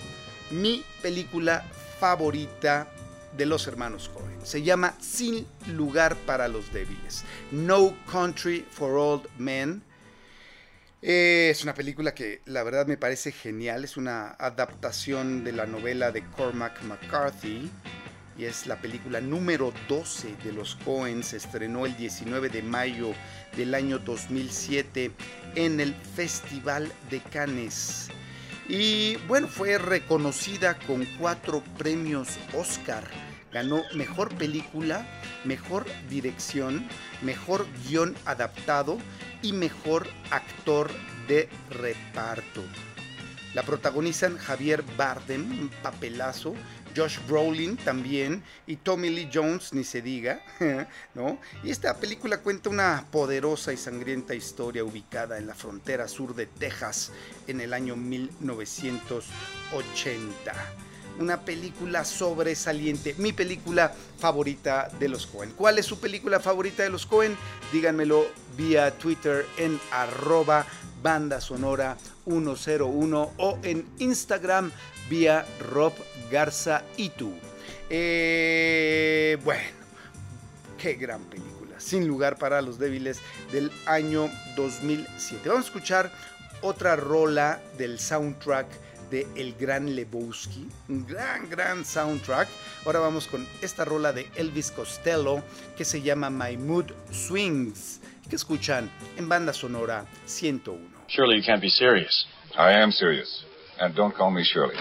mi película favorita de los hermanos Coen. Se llama Sin Lugar para los Débiles, No Country for Old Men. Es una película que la verdad me parece genial. Es una adaptación de la novela de Cormac McCarthy y es la película número 12 de los Coen. Se estrenó el 19 de mayo del año 2007 en el Festival de Cannes. Y bueno, fue reconocida con 4 premios Oscar. Ganó mejor película, mejor dirección, mejor guión adaptado y mejor actor de reparto. La protagonizan Javier Bardem, un papelazo, Josh Brolin también y Tommy Lee Jones, ni se diga, ¿no? Y esta película cuenta una poderosa y sangrienta historia ubicada en la frontera sur de Texas en el año 1980. Una película sobresaliente, mi película favorita de los Coen. ¿Cuál es su película favorita de los Coen? Díganmelo vía Twitter en @bandasonora101 o en Instagram vía Rob Garza Itu. Bueno, qué gran película, Sin Lugar para los Débiles, del año 2007. Vamos a escuchar otra rola del soundtrack de El Gran Lebowski, un gran soundtrack. Ahora vamos con esta rola de Elvis Costello que se llama My Mood Swings, que escuchan en Banda Sonora 101. Surely you can't be serious. I am serious, and don't call me Shirley.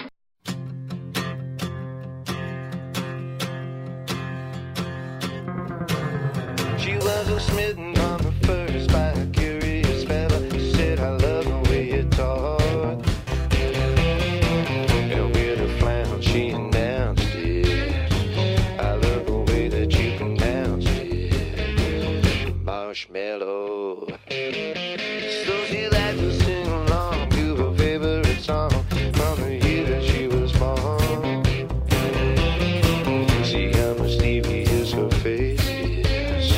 She was smitten on her first by a curious fella. She said, I love the way you talk. And with a frown, she announced it. I love the way that you pronounce it. Marshmallow. So she liked to sing along to her favorite song from the year that she was born. See how much devious her face is.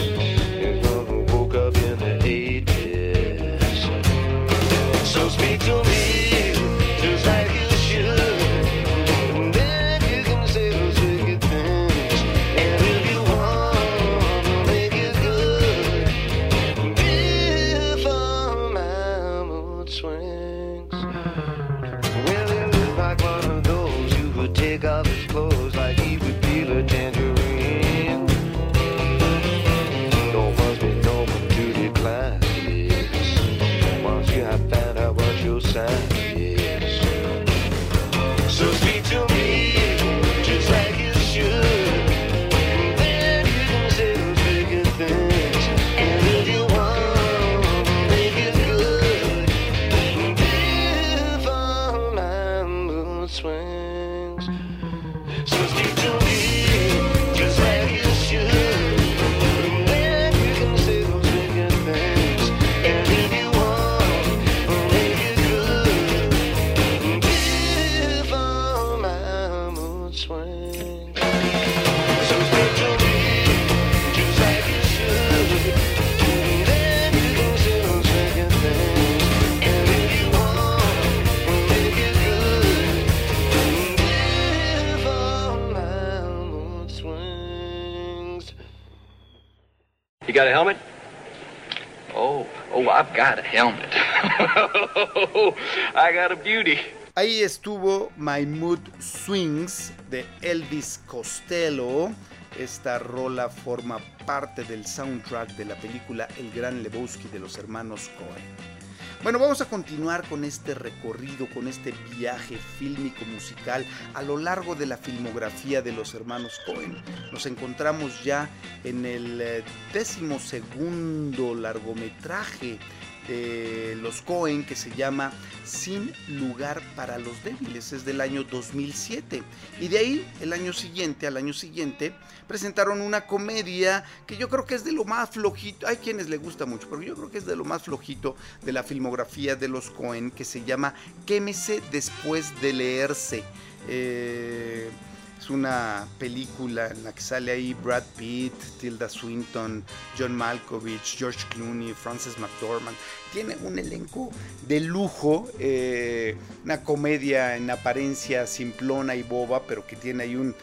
Your mother woke up in the 80s. So speak to me. You got a helmet? Oh, I've got a helmet. I got a beauty. Ahí estuvo My Mood Swings de Elvis Costello. Esta rola forma parte del soundtrack de la película El Gran Lebowski de los hermanos Coen. Bueno, vamos a continuar con este recorrido, con este viaje fílmico musical a lo largo de la filmografía de los hermanos Coen. Nos encontramos ya en el 12º largometraje de los Coen, que se llama Sin Lugar para los Débiles, es del año 2007, y de ahí al año siguiente presentaron una comedia que yo creo que es de lo más flojito, hay quienes le gusta mucho, pero yo creo que es de lo más flojito de la filmografía de los Coen, que se llama Quémese después de leerse. Es una película en la que sale ahí Brad Pitt, Tilda Swinton, John Malkovich, George Clooney, Frances McDormand. Tiene un elenco de lujo, una comedia en apariencia simplona y boba, pero que tiene ahí un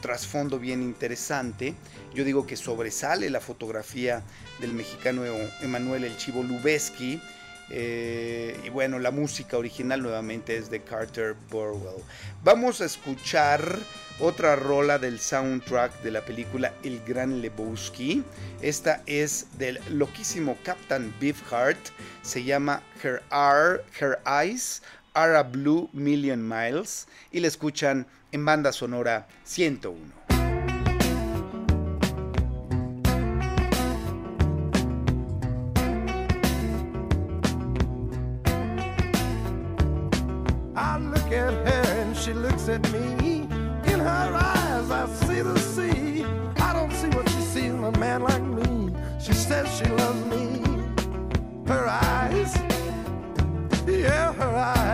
trasfondo bien interesante. Yo digo que sobresale la fotografía del mexicano Emanuel El Chivo Lubezki. Y bueno, la música original nuevamente es de Carter Burwell. Vamos a escuchar otra rola del soundtrack de la película El Gran Lebowski. Esta es del loquísimo Captain Beefheart. Se llama Her Eyes Are a Blue Million Miles. Y la escuchan en banda sonora 101. She looks at me, in her eyes I see the sea. I don't see what she sees in a man like me. She says she loves me. Her eyes, yeah, her eyes.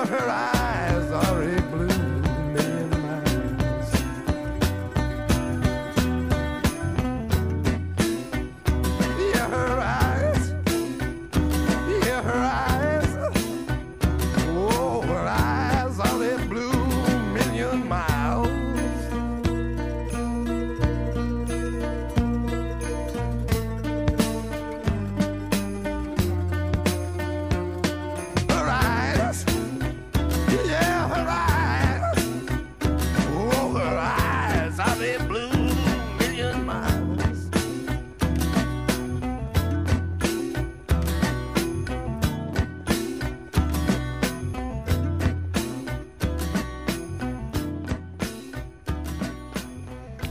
Her eyes are a blue million miles.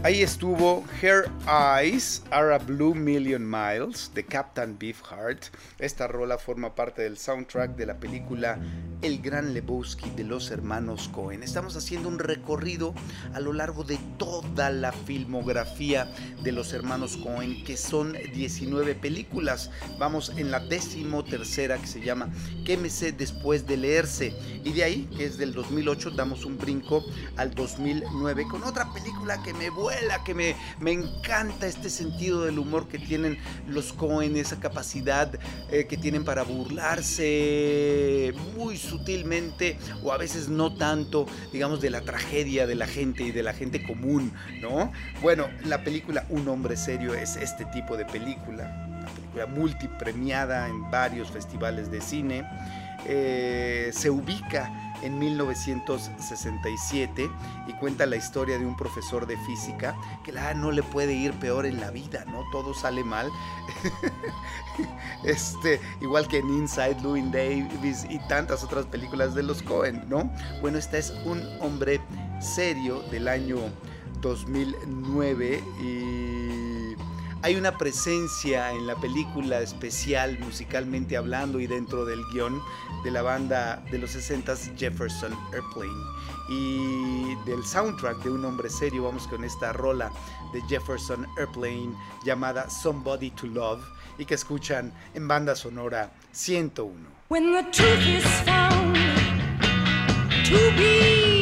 Ahí estuvo Her Eyes Are a Blue Million Miles de Captain Beefheart. Esta rola forma parte del soundtrack de la película El Gran Lebowski de los hermanos Coen. Estamos haciendo un recorrido a lo largo de toda la filmografía de los hermanos Coen, que son 19 películas. Vamos en la 13ª, que se llama Quémese después de leerse. Y de ahí, que es del 2008, damos un brinco al 2009 con otra película que me vuela, que me encanta este sentido del humor que tienen los Coen, esa capacidad que tienen para burlarse muy sutilmente, o a veces no tanto, digamos, de la tragedia de la gente y de la gente común, ¿no? Bueno, la película Un Hombre Serio es este tipo de película, una película multipremiada en varios festivales de cine. se ubica en 1967 y cuenta la historia de un profesor de física que no le puede ir peor en la vida, ¿no? Todo sale mal. Igual que en Inside Llewyn Davis y tantas otras películas de los Coen, ¿no? Bueno, esta es Un Hombre Serio del año 2009 y hay una presencia en la película especial musicalmente hablando y dentro del guión de la banda de los 60s Jefferson Airplane, y del soundtrack de Un Hombre Serio vamos con esta rola de Jefferson Airplane llamada Somebody to Love y que escuchan en Banda Sonora 101. When the truth is found to be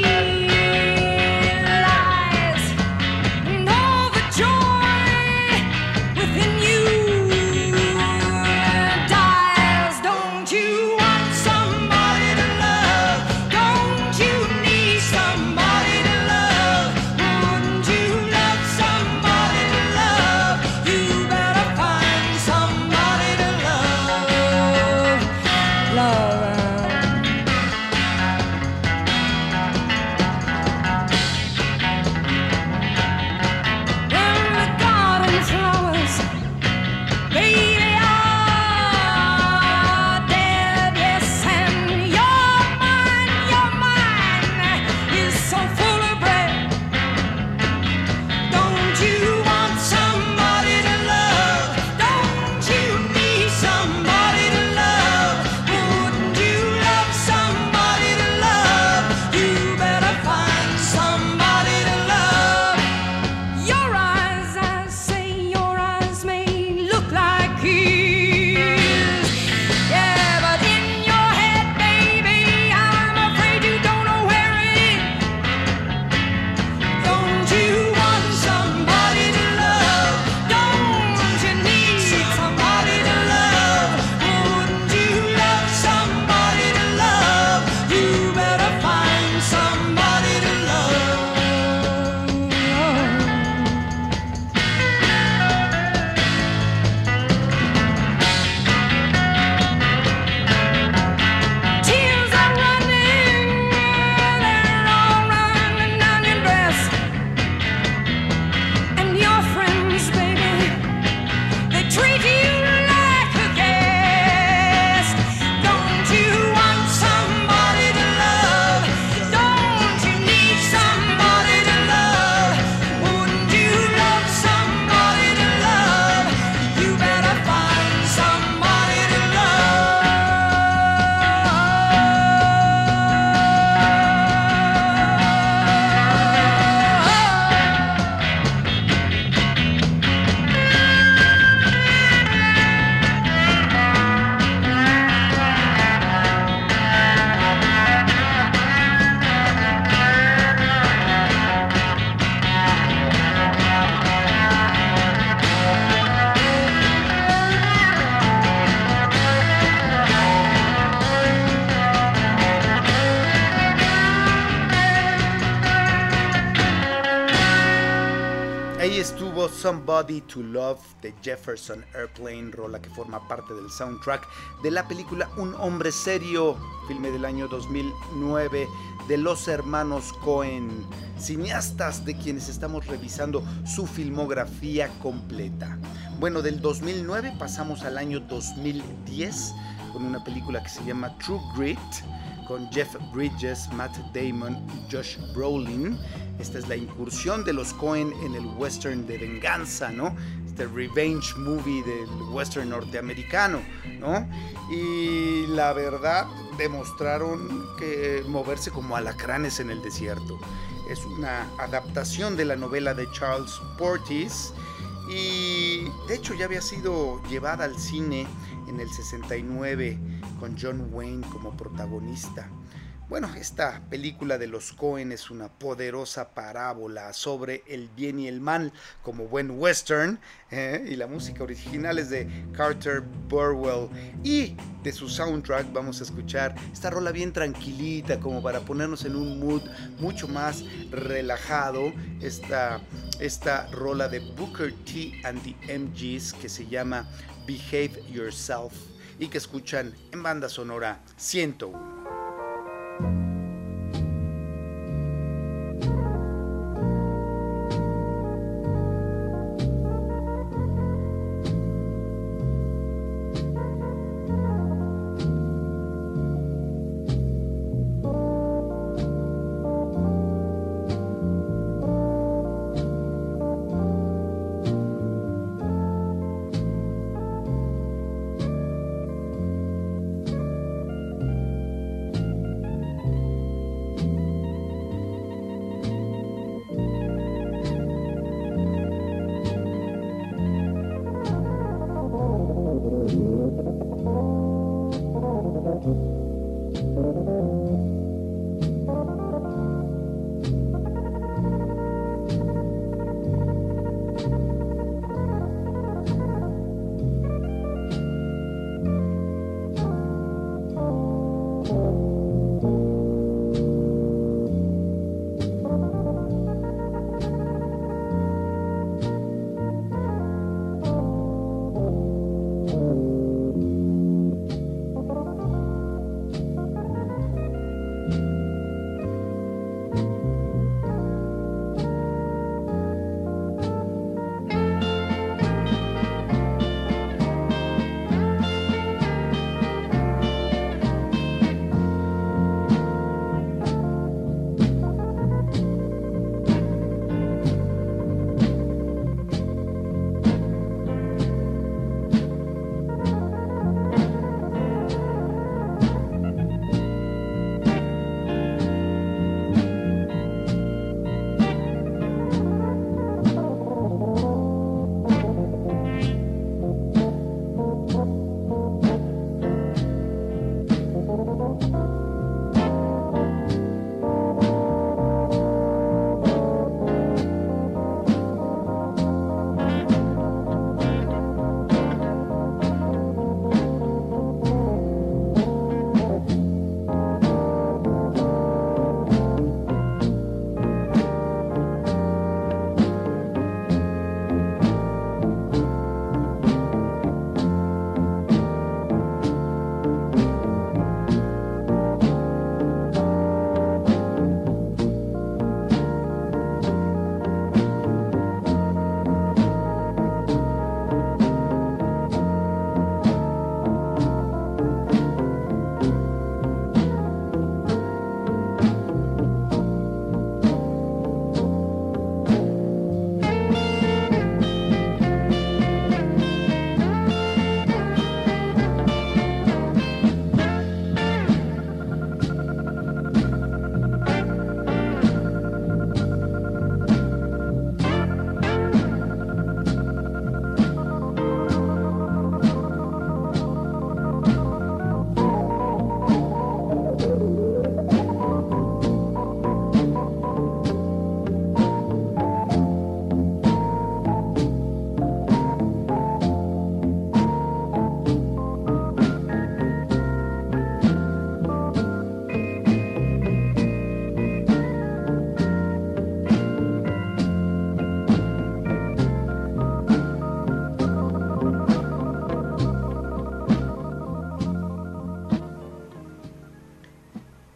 Somebody to Love de Jefferson Airplane, rola que forma parte del soundtrack de la película Un Hombre Serio, filme del año 2009 de los hermanos Coen, cineastas de quienes estamos revisando su filmografía completa. Bueno, del 2009 pasamos al año 2010 con una película que se llama True Grit, con Jeff Bridges, Matt Damon y Josh Brolin. Esta es la incursión de los Coen en el western de venganza, ¿no? Este revenge movie del western norteamericano, ¿no? Y la verdad demostraron que moverse como alacranes en el desierto. Es una adaptación de la novela de Charles Portis y de hecho ya había sido llevada al cine en el 69 con John Wayne como protagonista. Bueno, esta película de los Coen es una poderosa parábola sobre el bien y el mal como buen western, y la música original es de Carter Burwell, y de su soundtrack vamos a escuchar esta rola bien tranquilita como para ponernos en un mood mucho más relajado, esta rola de Booker T and the MGs que se llama Behave Yourself. y que escuchan en Banda Sonora 101.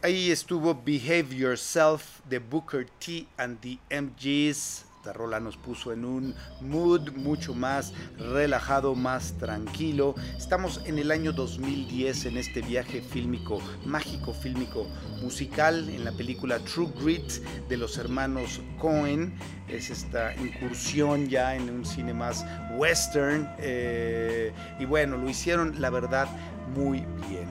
Ahí estuvo Behave Yourself de Booker T and the MGs. Esta rola nos puso en un mood mucho más relajado, más tranquilo. Estamos en el año 2010 en este viaje fílmico, mágico fílmico musical, en la película True Grit de los hermanos Coen. Es esta incursión ya en un cine más western y bueno, lo hicieron la verdad muy bien.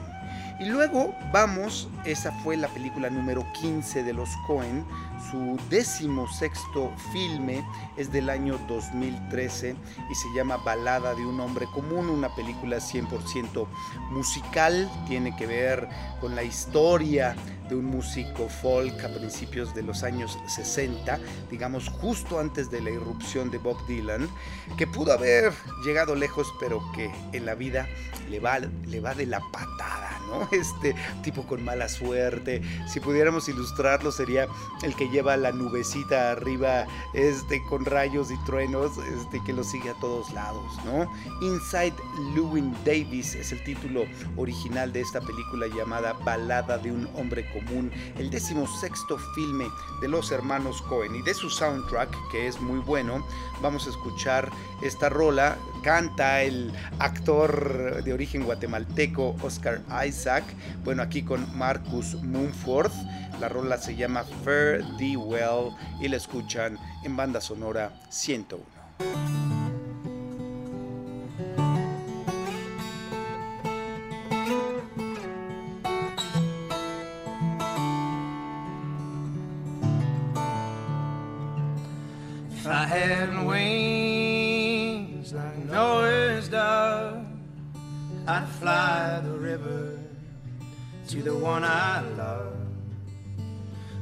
Y luego vamos, esa fue la película número 15 de los Coen, su 16º filme es del año 2013 y se llama Balada de un hombre común, una película 100% musical, tiene que ver con la historia de un músico folk a principios de los años 60, digamos justo antes de la irrupción de Bob Dylan, que pudo haber llegado lejos pero que en la vida le va de la patada, ¿no? ¿no? Tipo con mala suerte. Si pudiéramos ilustrarlo, sería el que lleva la nubecita arriba, con rayos y truenos, que lo sigue a todos lados, ¿no? Inside Llewyn Davis es el título original de esta película llamada Balada de un hombre común, el 16º filme de los hermanos Coen, y de su soundtrack, que es muy bueno. Vamos a escuchar esta rola. Canta el actor de origen guatemalteco Oscar Isaac, bueno, aquí con Marcus Mumford. La rola se llama Fare Thee Well y la escuchan en Banda Sonora 101. I'd fly the river to the one I love.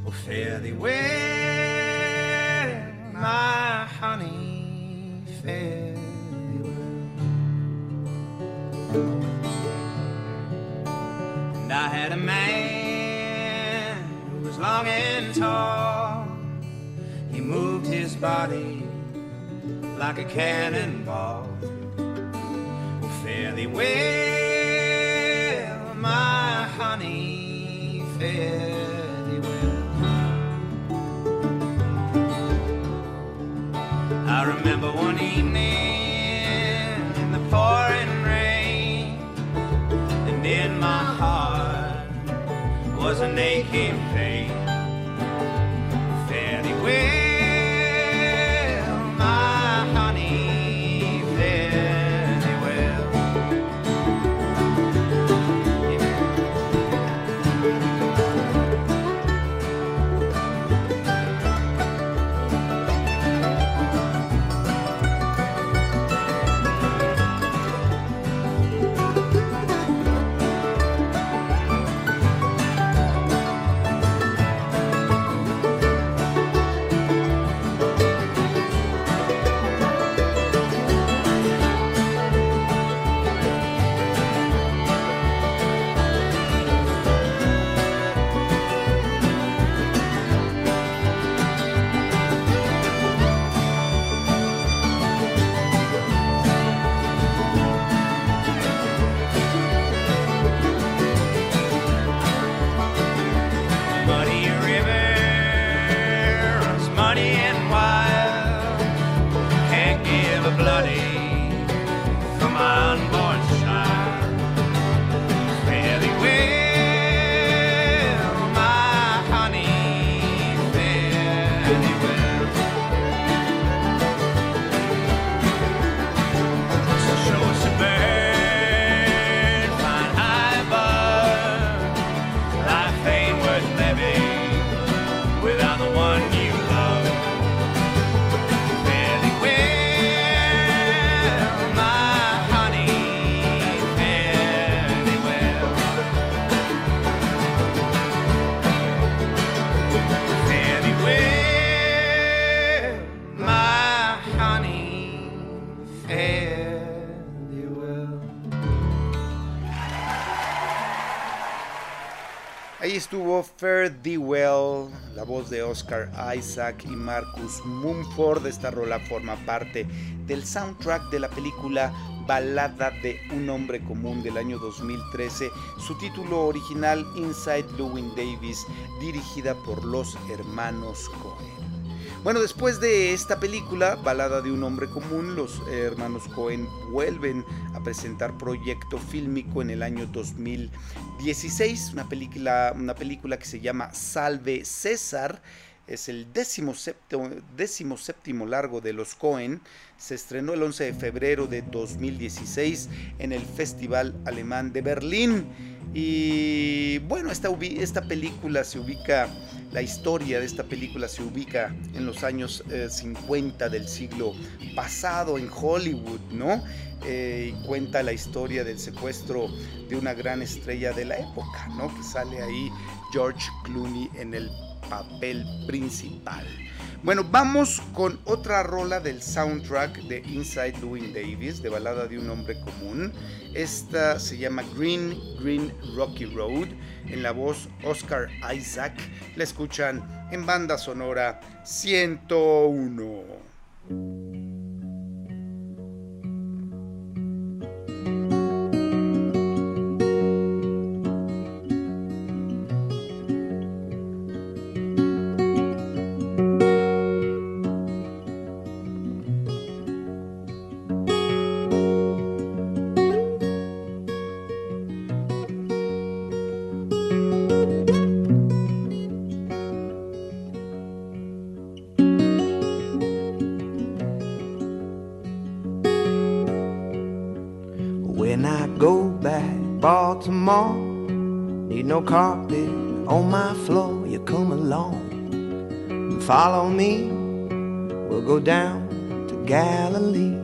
Oh, fare thee well, my honey, fare thee well. And I had a man who was long and tall. He moved his body like a cannonball. Fare thee well, my honey, fare thee well. I remember one evening in the pouring rain, and in my heart was an aching pain. Fare thee well. Estuvo Fare Thee Well, la voz de Oscar Isaac y Marcus Mumford. Esta rola forma parte del soundtrack de la película Balada de un hombre común del año 2013, su título original Inside Llewyn Davis, dirigida por los hermanos Coen. Bueno, después de esta película, Balada de un hombre común, los hermanos Coen vuelven a presentar proyecto fílmico en el año 2016, una película que se llama Salve César. Es el 17º largo de los Coen. Se estrenó el 11 de febrero de 2016 en el Festival Alemán de Berlín. Y bueno, la historia de esta película se ubica en los años 50 del siglo pasado en Hollywood, ¿no? Y cuenta la historia del secuestro de una gran estrella de la época, ¿no? Que sale ahí George Clooney en el papel principal. Bueno, vamos con otra rola del soundtrack de Inside Llewyn Davis, de Balada de un Hombre Común. Esta se llama Green, Green Rocky Road, en la voz Oscar Isaac. La escuchan en Banda Sonora 101. No carpet on my floor, you come along and follow me. We'll go down to Galilee.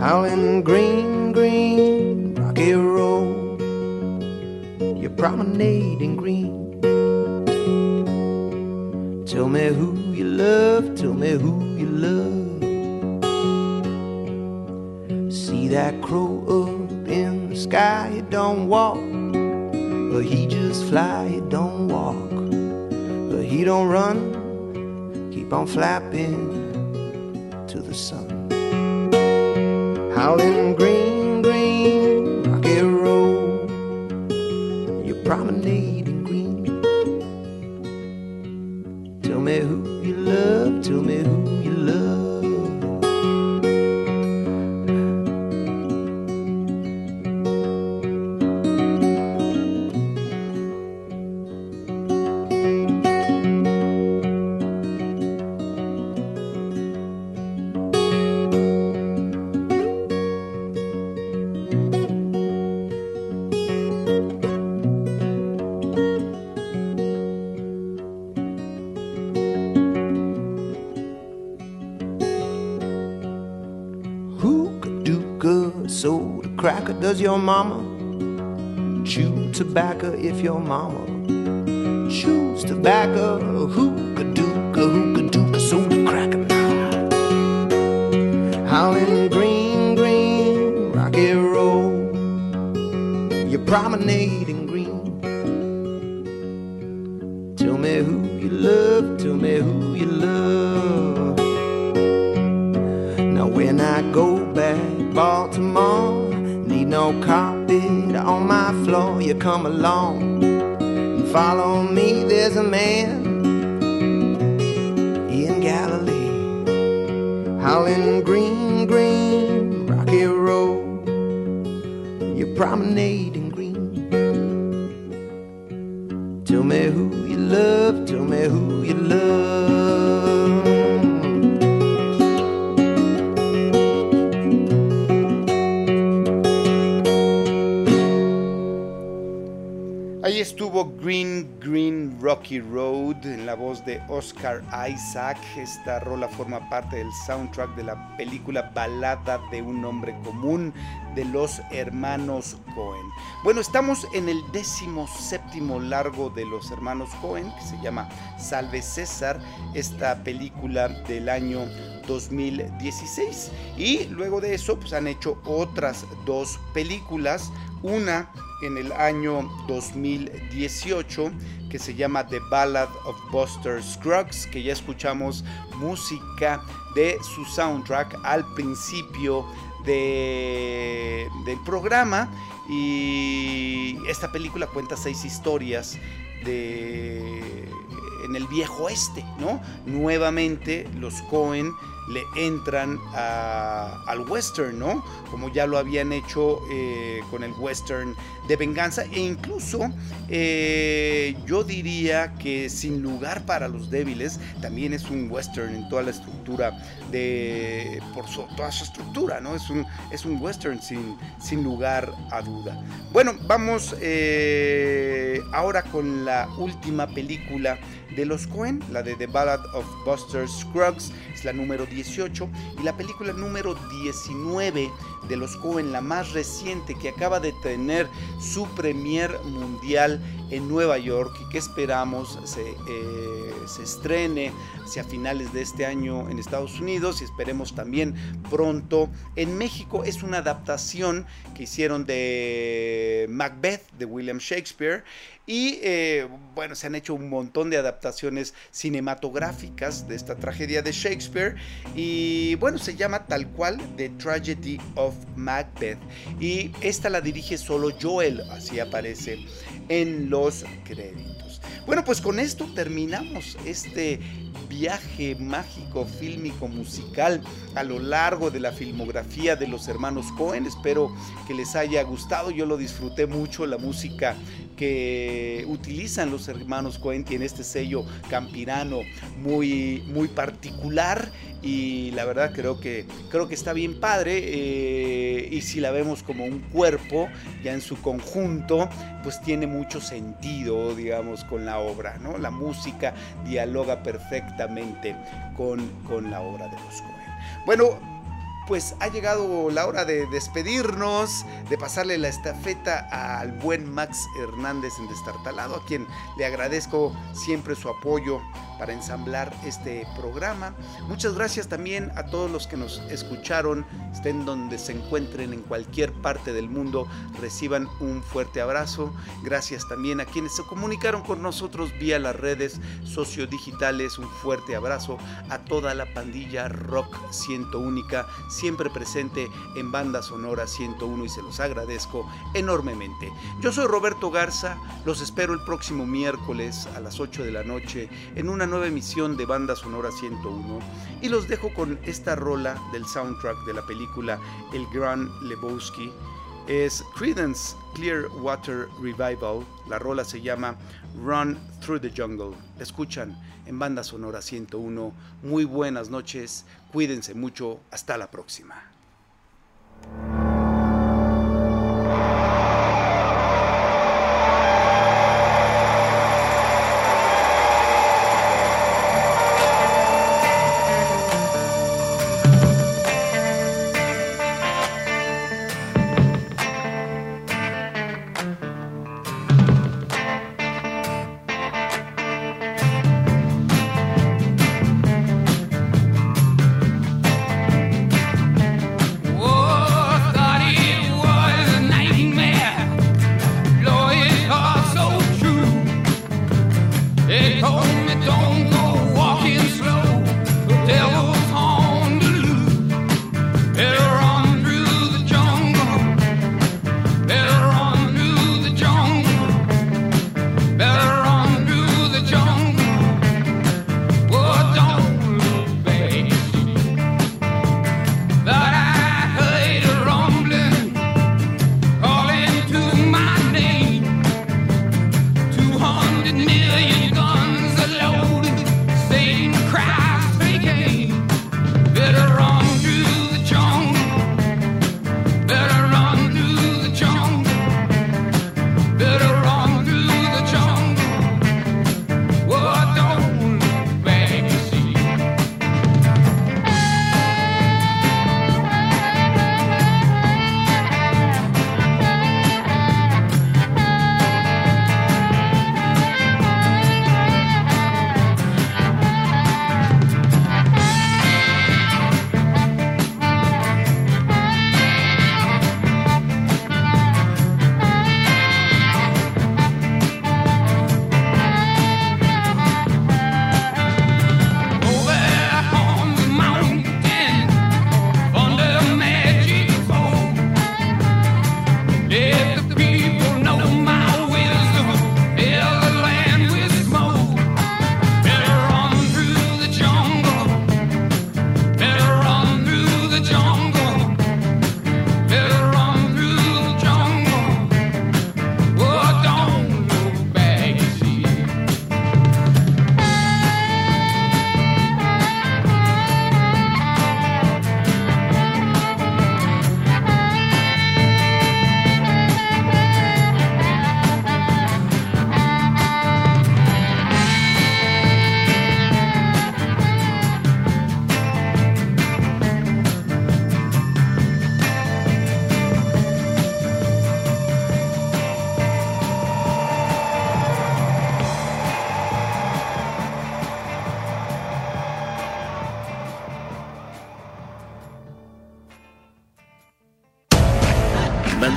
Out in green, green, rocky road, you promenade in green. Tell me who you love, tell me who you love. See that crow up in the sky, you don't walk, but he just fly, you don't walk, but he don't run, keep on flapping to the sun. Howling green, green, rocky road, you promenade in green. Tell me who you love, tell me who you love. Does your mama chew tobacco? If your mama chews tobacco, hookah-dooka, hookah-dooka, soda cracker. Howling green, green, rocky road, you promenade in green. Tell me who you love, tell me who you love. Now when I go back to Baltimore, no carpet on my floor, you come along and follow me. There's a man in Galilee. Howling green, green, rocky road, you promenade in green. Tell me who you love, tell me who you love. Estuvo Green, Green, Rocky Road en la voz de Oscar Isaac. Esta rola forma parte del soundtrack de la película Balada de un Hombre Común de los hermanos Coen. Bueno, estamos en el 17º largo de los hermanos Coen, que se llama Salve César, esta película del año 2016. Y luego de eso, pues han hecho otras dos películas, una en el año 2018 que se llama The Ballad of Buster Scruggs, que ya escuchamos música de su soundtrack al principio del programa, y esta película cuenta 6 historias en el viejo oeste, ¿no? Nuevamente los Coen le entran al western, ¿no? Como ya lo habían hecho con el western de venganza, e incluso yo diría que Sin Lugar para los Débiles también es un western en toda la estructura ¿no? Es un western sin lugar a duda. Bueno, vamos ahora con la última película de los Coen, la de The Ballad of Buster Scruggs, es la número 18 y la película número 19 de los Coen, la más reciente, que acaba de tener su premier mundial en Nueva York y que esperamos se estrene hacia finales de este año en Estados Unidos y esperemos también pronto en México. Es una adaptación que hicieron de Macbeth de William Shakespeare y bueno, se han hecho un montón de adaptaciones cinematográficas de esta tragedia de Shakespeare y bueno, se llama tal cual The Tragedy of Macbeth y esta la dirige solo Joel, así aparece en los créditos. Bueno, pues con esto terminamos este viaje mágico, fílmico, musical a lo largo de la filmografía de los hermanos Coen. Espero que les haya gustado, yo lo disfruté mucho. La música que utilizan los hermanos Coen tiene este sello campirano muy particular y la verdad creo que está bien padre, y si la vemos como un cuerpo ya en su conjunto, pues tiene mucho sentido, digamos, con la obra, ¿no? La música dialoga perfectamente con la obra de los Coen. Bueno, pues ha llegado la hora de despedirnos, de pasarle la estafeta al buen Max Hernández en Destartalado, a quien le agradezco siempre su apoyo para ensamblar este programa. Muchas gracias también a todos los que nos escucharon, estén donde se encuentren, en cualquier parte del mundo, reciban un fuerte abrazo. Gracias también a quienes se comunicaron con nosotros vía las redes sociodigitales, un fuerte abrazo a toda la pandilla Rock 100 Única, siempre presente en Banda Sonora 101 y se los agradezco enormemente. Yo soy Roberto Garza, los espero el próximo miércoles a las 8 de la noche en una nueva emisión de Banda Sonora 101 y los dejo con esta rola del soundtrack de la película El Gran Lebowski. Es Creedence Clearwater Revival, la rola se llama Run Through the Jungle. La escuchan en Banda Sonora 101. Muy buenas noches, cuídense mucho, hasta la próxima.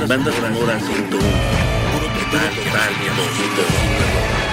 Banda sonora 101. Puro total y hermoso.